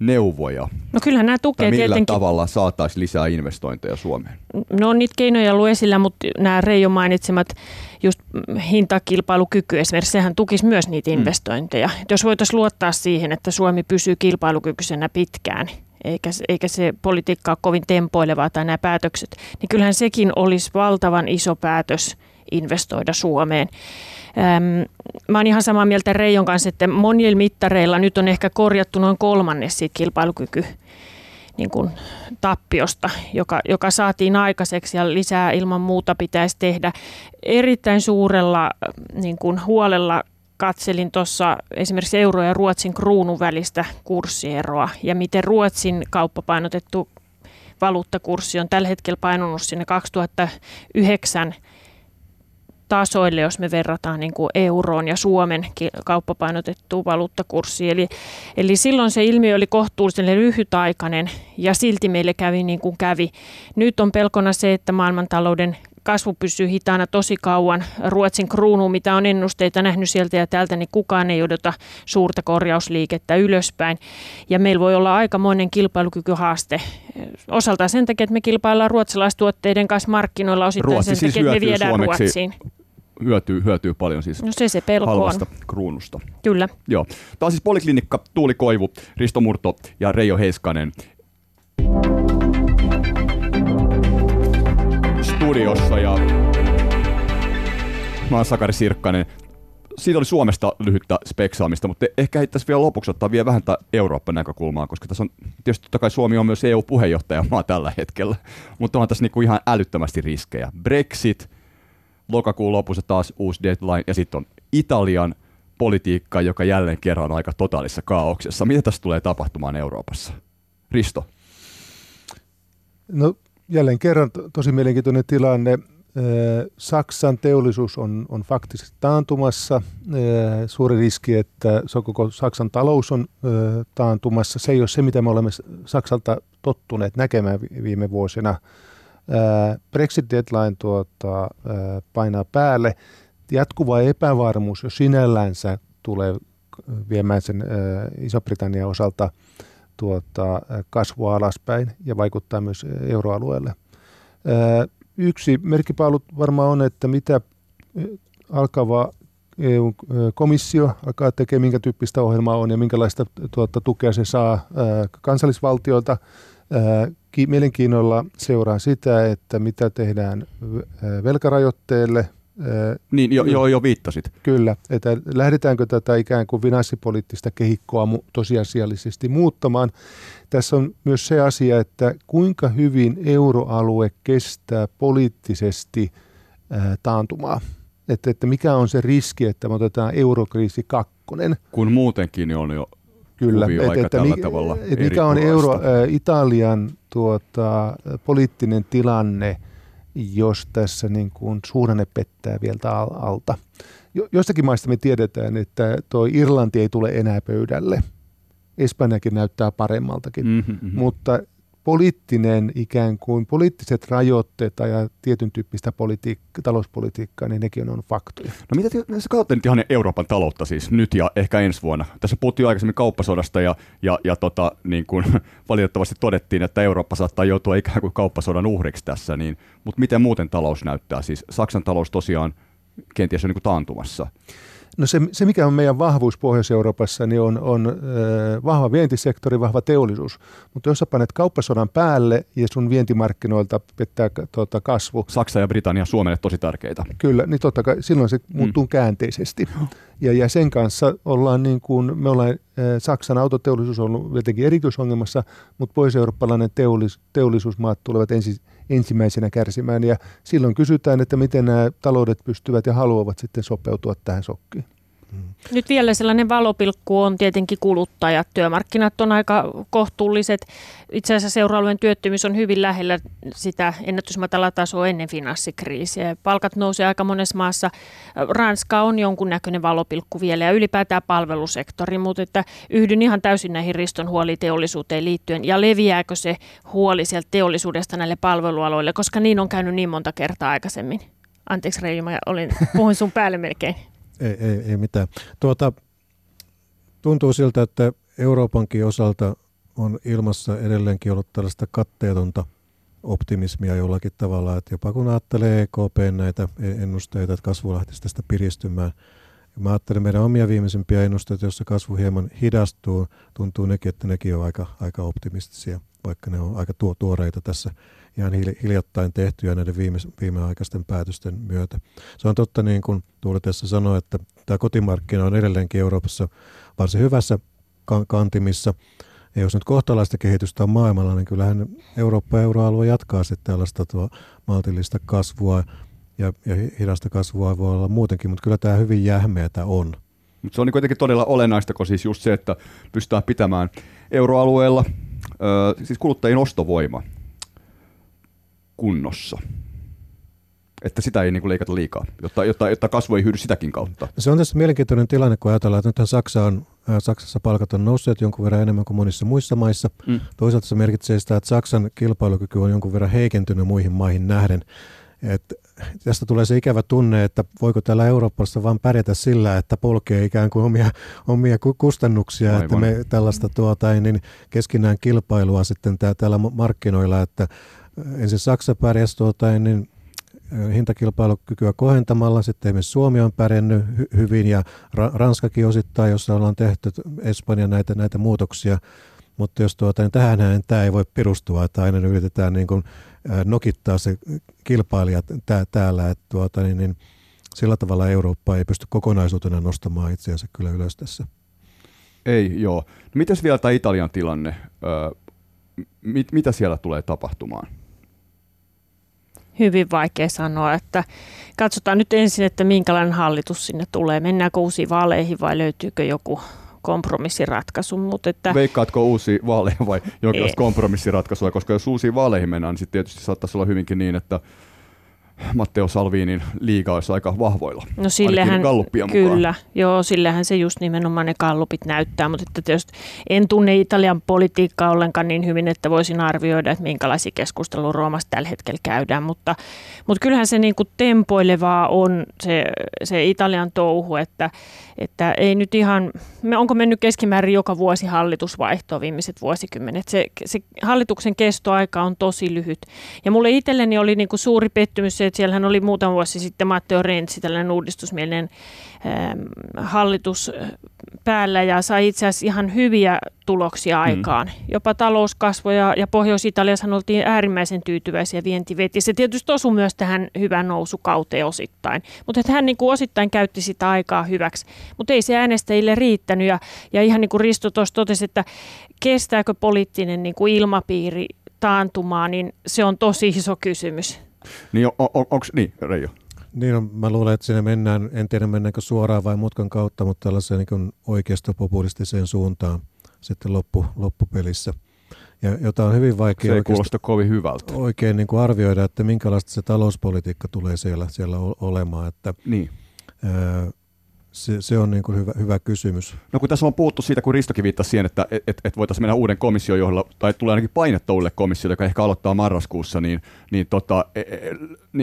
neuvoja? No kyllähän nämä tukee millä tietenkin. Millä tavalla saataisiin lisää investointeja Suomeen? No on niitä keinoja ollut esillä, mutta nämä Reijo mainitsemat just hintakilpailukyky esimerkiksi, sehän tukisi myös niitä investointeja. Jos voitaisiin luottaa siihen, että Suomi pysyy kilpailukykyisenä pitkään, eikä se politiikka ole kovin tempoilevaa tai nämä päätökset, niin kyllähän sekin olisi valtavan iso päätös investoida Suomeen. Mä oon ihan samaa mieltä Reijon kanssa, että monilla mittareilla nyt on ehkä korjattu noin kolmannes siitä kilpailukyky niin kuin tappiosta, joka saatiin aikaiseksi ja lisää ilman muuta pitäisi tehdä. Erittäin suurella niin kuin huolella katselin tuossa esimerkiksi euro- ja Ruotsin kruunun välistä kurssieroa ja miten Ruotsin kauppapainotettu valuuttakurssi on tällä hetkellä painunut sinne 2009 tasoille, jos me verrataan niin kuin euroon ja Suomen kauppapainotettuun valuuttakurssiin. Eli silloin se ilmiö oli kohtuullisen lyhytaikainen ja silti meille kävi niin kuin kävi. Nyt on pelkona se, että maailmantalouden kasvu pysyy hitaana tosi kauan. Ruotsin kruunu, mitä on ennusteita nähnyt sieltä ja täältä, niin kukaan ei odota suurta korjausliikettä ylöspäin. Ja meillä voi olla aikamoinen kilpailukykyhaaste. Osaltaan sen takia, että me kilpaillaan ruotsalaistuotteiden kanssa markkinoilla, osittain Ruotsi sen takia, että me viedään Ruotsiin. Hyötyy paljon siis no se pelko halvasta on. Kruunusta. Kyllä. Joo. Tämä on siis Poliklinikka, Tuuli Koivu, Risto Murto ja Reijo Heiskanen. Studiossa ja mä oon Sakari Sirkkanen. Siitä oli Suomesta lyhyttä speksaamista, mutta ehkä heittäisi vielä lopuksi ottaa vielä vähän tätä Eurooppa-näkökulmaa, koska tässä on tietysti totta kai Suomi on myös EU-puheenjohtajamaa tällä hetkellä, mutta on tässä niinku ihan älyttömästi riskejä. Brexit, lokakuun lopussa taas uusi deadline ja sitten on Italian politiikka, joka jälleen kerran on aika totaalissa kaauksessa. Mitä tässä tulee tapahtumaan Euroopassa? Risto? No jälleen kerran tosi mielenkiintoinen tilanne. Saksan teollisuus on faktisesti taantumassa. Suuri riski, että koko Saksan talous on taantumassa. Se ei ole se, mitä me olemme Saksalta tottuneet näkemään viime vuosina. Brexit deadline painaa päälle. Jatkuva epävarmuus jo sinällänsä tulee viemään sen Iso-Britannian osalta kasvua alaspäin ja vaikuttaa myös euroalueelle. Yksi merkkipaalu varmaan on, että mitä alkava EU-komissio alkaa tekemään, minkä tyyppistä ohjelmaa on ja minkälaista tukea se saa kansallisvaltioilta. Mielenkiinnolla seuraa sitä, että mitä tehdään velkarajoitteelle. Niin, jo viittasit. Kyllä, että lähdetäänkö tätä ikään kuin finanssipoliittista kehikkoa tosiasiallisesti muuttamaan. Tässä on myös se asia, että kuinka hyvin euroalue kestää poliittisesti taantumaa. Että mikä on se riski, että me otetaan eurokriisi kakkonen. Kun muutenkin on jo kyllä, mikä on Italian poliittinen tilanne, jos tässä niin kuin suhdanne pettää vielä alta. Jostakin maista me tiedetään, että tuo Irlanti ei tule enää pöydälle. Espanjakin näyttää paremmaltakin, mutta poliittinen ikään kuin poliittiset rajoitteet ja tietyn tyyppistä talouspolitiikkaa, niin nekin on faktoja. No mitä jos katsotte nyt ihan Euroopan taloutta siis nyt ja ehkä ensi vuonna? Tässä puhuttiin aikaisemmin kauppasodasta ja niin kuin valitettavasti todettiin, että Eurooppa saattaa joutua ikään kuin kauppasodan uhriksi tässä, niin, mutta miten muuten talous näyttää? Siis Saksan talous tosiaan kenties on niin kuin taantumassa. No se, mikä on meidän vahvuus Pohjois-Euroopassa, niin on vahva vientisektori, vahva teollisuus. Mutta jos sä panet kauppasodan päälle ja sun vientimarkkinoilta pettää kasvu. Saksa ja Britannia Suomelle tosi tärkeitä. Kyllä, niin totta kai silloin se muuttuu käänteisesti. Ja sen kanssa ollaan niin kuin, me ollaan Saksan autoteollisuus on ollut jotenkin erityisongelmassa, mutta pohjois-eurooppalainen teollisuusmaat tulevat ensimmäisenä kärsimään, ja silloin kysytään, että miten nämä taloudet pystyvät ja haluavat sitten sopeutua tähän shokkiin. Nyt vielä sellainen valopilkku on tietenkin kuluttajat. Työmarkkinat on aika kohtuulliset. Itse asiassa euroalueen työttömyys on hyvin lähellä sitä ennätysmatalaa tasoa ennen finanssikriisiä. Palkat nousee aika monessa maassa. Ranska on jonkunnäköinen valopilkku vielä ja ylipäätään palvelusektori, mutta että yhdyn ihan täysin näihin Riston huoliin teollisuuteen liittyen. Ja leviääkö se huoli sieltä teollisuudesta näille palvelualoille, koska niin on käynyt niin monta kertaa aikaisemmin. Anteeksi Reijo, mä puhuin sun päälle melkein. Ei mitään. Tuntuu siltä, että Euroopankin osalta on ilmassa edelleenkin ollut tällaista katteetonta optimismia jollakin tavalla, että jopa kun ajattelee EKP:n näitä ennusteita, että kasvu lähtisi tästä piristymään. Mä ajattelen meidän omia viimeisimpiä ennusteita, joissa kasvu hieman hidastuu, tuntuu nekin, että nekin on aika optimistisia, vaikka ne on aika tuoreita tässä ihan hiljattain tehtyjä näiden viimeaikaisten päätösten myötä. Se on totta, niin kuin Tuuli tässä sanoi, että tämä kotimarkkina on edelleenkin Euroopassa varsin hyvässä kantimissa. Ja jos nyt kohtalaista kehitystä on maailmalla, niin kyllähän Eurooppa ja euroalue jatkaa sitten tällaista maltillista kasvua. Ja hidasta kasvua voi olla muutenkin, mutta kyllä tämä hyvin jähmeätä on. Mutta se on kuitenkin todella olennaista, kun siis just se, että pystytään pitämään euroalueella siis kuluttajien ostovoima kunnossa. Että sitä ei niinku leikata liikaa, jotta kasvu ei hyydy sitäkin kautta. Se on tässä mielenkiintoinen tilanne, kun ajatellaan, että nythän Saksassa palkat on nousseet jonkun verran enemmän kuin monissa muissa maissa. Toisaalta se merkitsee sitä, että Saksan kilpailukyky on jonkun verran heikentynyt muihin maihin nähden. Että tästä tulee se ikävä tunne, että voiko täällä Euroopassa vaan pärjätä sillä, että polkee ikään kuin omia kustannuksia, aivan. Että me tällaista keskinään kilpailua sitten täällä markkinoilla, että ensin Saksa pärjäsi hintakilpailukykyä kohentamalla, sitten esimerkiksi Suomi on pärjännyt hyvin ja Ranskakin osittain, jossa ollaan tehty Espanjan näitä muutoksia. Mutta jos niin tähänhän tämä ei voi perustua, että aina yritetään niin kun nokittaa se kilpailija täällä, että niin sillä tavalla Eurooppa ei pysty kokonaisuutena nostamaan itseänsä kyllä ylös tässä. Ei, joo. No, mitäs vielä tämä Italian tilanne? Mitä siellä tulee tapahtumaan? Hyvin vaikea sanoa, että katsotaan nyt ensin, että minkälainen hallitus sinne tulee. Mennäänkö uusiin vaaleihin vai löytyykö joku kompromissiratkaisu, mutta että veikkaatko uusia vaaleja vai jonkinlaista kompromissiratkaisua, koska jos uusiin vaaleihin mennään, niin sitten tietysti saattaisi olla hyvinkin niin, että Matteo Salvinin liiga olisi aika vahvoilla. No sillähän, kyllä, joo, sillähän se just nimenomaan ne gallupit näyttää, mutta että jos en tunne Italian politiikkaa ollenkaan niin hyvin, että voisin arvioida, että minkälaisia keskustelua Roomassa tällä hetkellä käydään, mutta kyllähän se niin kuin tempoilevaa on se Italian touhu, että ei nyt ihan, onko mennyt keskimäärin joka vuosi hallitusvaihtoa viimeiset vuosikymmenet, se hallituksen kestoaika on tosi lyhyt, ja mulle itselleni oli niin kuin suuri pettymys se, että siellähän oli muutama vuosi sitten Matteo Renzi, tällainen uudistusmielinen hallitus päällä ja sai itse asiassa ihan hyviä tuloksia aikaan. Jopa talouskasvoja ja Pohjois-Italiassa oltiin äärimmäisen tyytyväisiä vientivetiä. Se tietysti osui myös tähän hyvän nousukauteen osittain, mutta hän niin kuin osittain käytti sitä aikaa hyväksi, mutta ei se äänestäjille riittänyt ja ihan niin kuin Risto tuossa totesi, että kestääkö poliittinen niin kuin ilmapiiri taantumaan, niin se on tosi iso kysymys. Niin, onko niin, Reijo? Niin, mä luulen, että siinä mennään, en tiedä mennäänkö suoraan vai mutkan kautta, mutta tällaiseen niin oikeistopopulistiseen suuntaan sitten loppupelissä. Ja jota on hyvin vaikea se ei kuulosta kovin hyvältä. Oikein niin kuin arvioida, että minkälaista se talouspolitiikka tulee siellä olemaan. Että, niin. Se on niin kuin hyvä kysymys. No kun tässä on puhuttu siitä, kun Ristokin viittasi siihen, että et voitaisiin mennä uuden komission johdolla, tai tulee ainakin painetta uudelle komissiolle, joka ehkä aloittaa marraskuussa, niin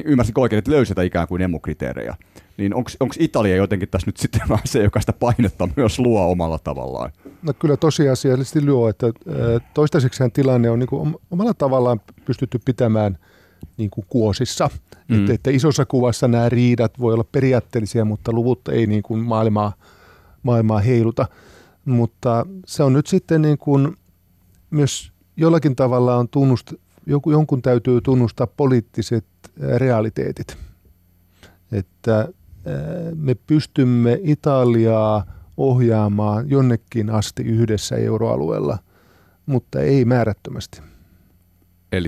ymmärsinkö oikein, että löysätä ikään kuin emukriteerejä. Niin onko Italia jotenkin tässä nyt sitten vähän se, joka sitä painetta myös luo omalla tavallaan? No kyllä tosiasiallisesti luo, että toistaiseksihan tilanne on niin kuin omalla tavallaan pystytty pitämään niin kuin kuosissa. Että isossa kuvassa nämä riidat voi olla periaatteellisia, mutta luvut ei niin kuin maailmaa heiluta. Mutta se on nyt sitten niin kuin myös jollakin tavalla on jonkun täytyy tunnustaa poliittiset realiteetit. Että me pystymme Italiaa ohjaamaan jonnekin asti yhdessä euroalueella, mutta ei määrättömästi. Eli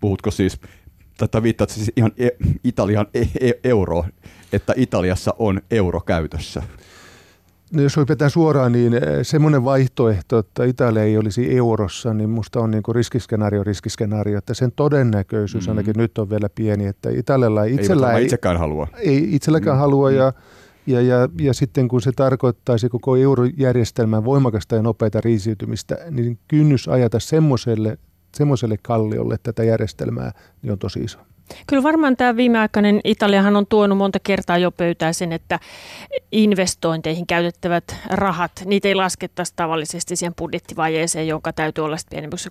puhutko siis, tätä viittaat siis ihan Italian euro, että Italiassa on euro käytössä? No jos hypätään suoraan, niin semmoinen vaihtoehto, että Italia ei olisi eurossa, niin musta on niin kuin riskiskenaario, että sen todennäköisyys ainakin nyt on vielä pieni, että Italialla ei itselläkään halua ja sitten kun se tarkoittaisi koko eurojärjestelmän voimakasta ja nopeata riisiytymistä, niin kynnys ajata semmoiselle kalliolle tätä järjestelmää niin on tosi iso. Kyllä varmaan tämä viimeaikainen Italiahan on tuonut monta kertaa jo pöytää sen, että investointeihin käytettävät rahat, niitä ei laskettaisi tavallisesti siihen budjettivajeeseen, jonka täytyy olla sitten pienemmäksi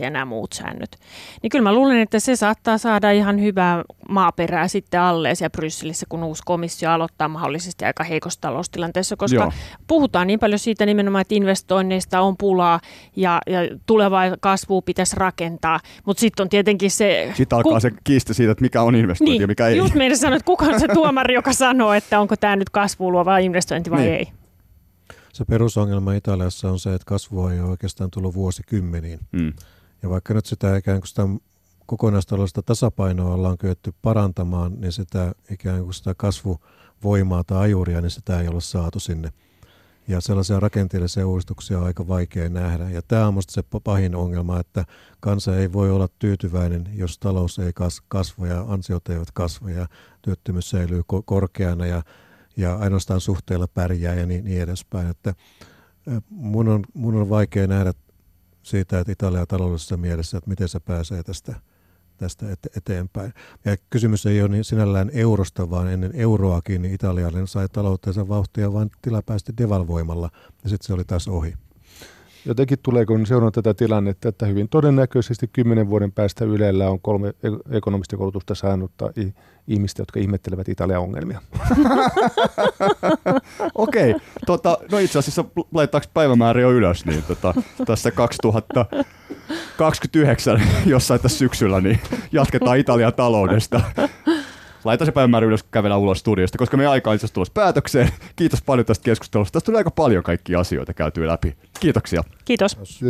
3% ja nämä muut säännöt. Niin kyllä mä luulen, että se saattaa saada ihan hyvää maaperää sitten alle siellä Brysselissä, kun uusi komissio aloittaa mahdollisesti aika heikossa taloustilanteessa, koska puhutaan niin paljon siitä nimenomaan, että investoinneista on pulaa ja tulevaa kasvua pitäisi rakentaa, mutta sitten on tietenkin se... Sitten alkaa se kiista siitä, että mikä on investointi ja mikä ei. Just meidän sanoit, että kuka on se tuomari, joka sanoo, että onko tämä nyt kasvua luova investointi vai ei. Se perusongelma Italiassa on se, että kasvua ei ole oikeastaan tullut vuosikymmeniin. Ja vaikka nyt sitä ikään kuin sitä kokonaistaloudellista tasapainoa ollaan kyetty parantamaan, niin sitä ikään kuin sitä kasvuvoimaa tai ajuria, niin sitä ei ole saatu sinne. Ja sellaisia rakenteellisia uudistuksia on aika vaikea nähdä. Ja tämä on minusta se pahin ongelma, että kansa ei voi olla tyytyväinen, jos talous ei kasva ja ansiot eivät kasva ja työttömyys säilyy korkeana ja ainoastaan suhteella pärjää ja niin edespäin. Että mun on vaikea nähdä siitä, että Italia taloudellisessa mielessä, että miten se pääsee tästä eteenpäin. Ja kysymys ei ole sinällään eurosta, vaan ennen euroakin niin Italialle sai talouteensa vauhtia vain tilapäisesti devalvoimalla, ja sitten se oli taas ohi. Jotenkin tulee, kun seuraan tätä tilannetta, että hyvin todennäköisesti 10 vuoden päästä Ylellä on 3 ekonomistikoulutusta saanutta ihmistä, jotka ihmettelevät Italian ongelmia. Okei. No itse asiassa laittaako päivämäärä jo ylös, niin tässä 2029 jossain tässä syksyllä niin jatketaan Italian taloudesta. Laita se päivämäärä ylös, kun kävelään ulos studiosta, koska meidän aika on itse asiassa tulossa päätökseen. Kiitos paljon tästä keskustelusta. Tästä tuli aika paljon kaikkia asioita käytyä läpi. Kiitoksia. Kiitos.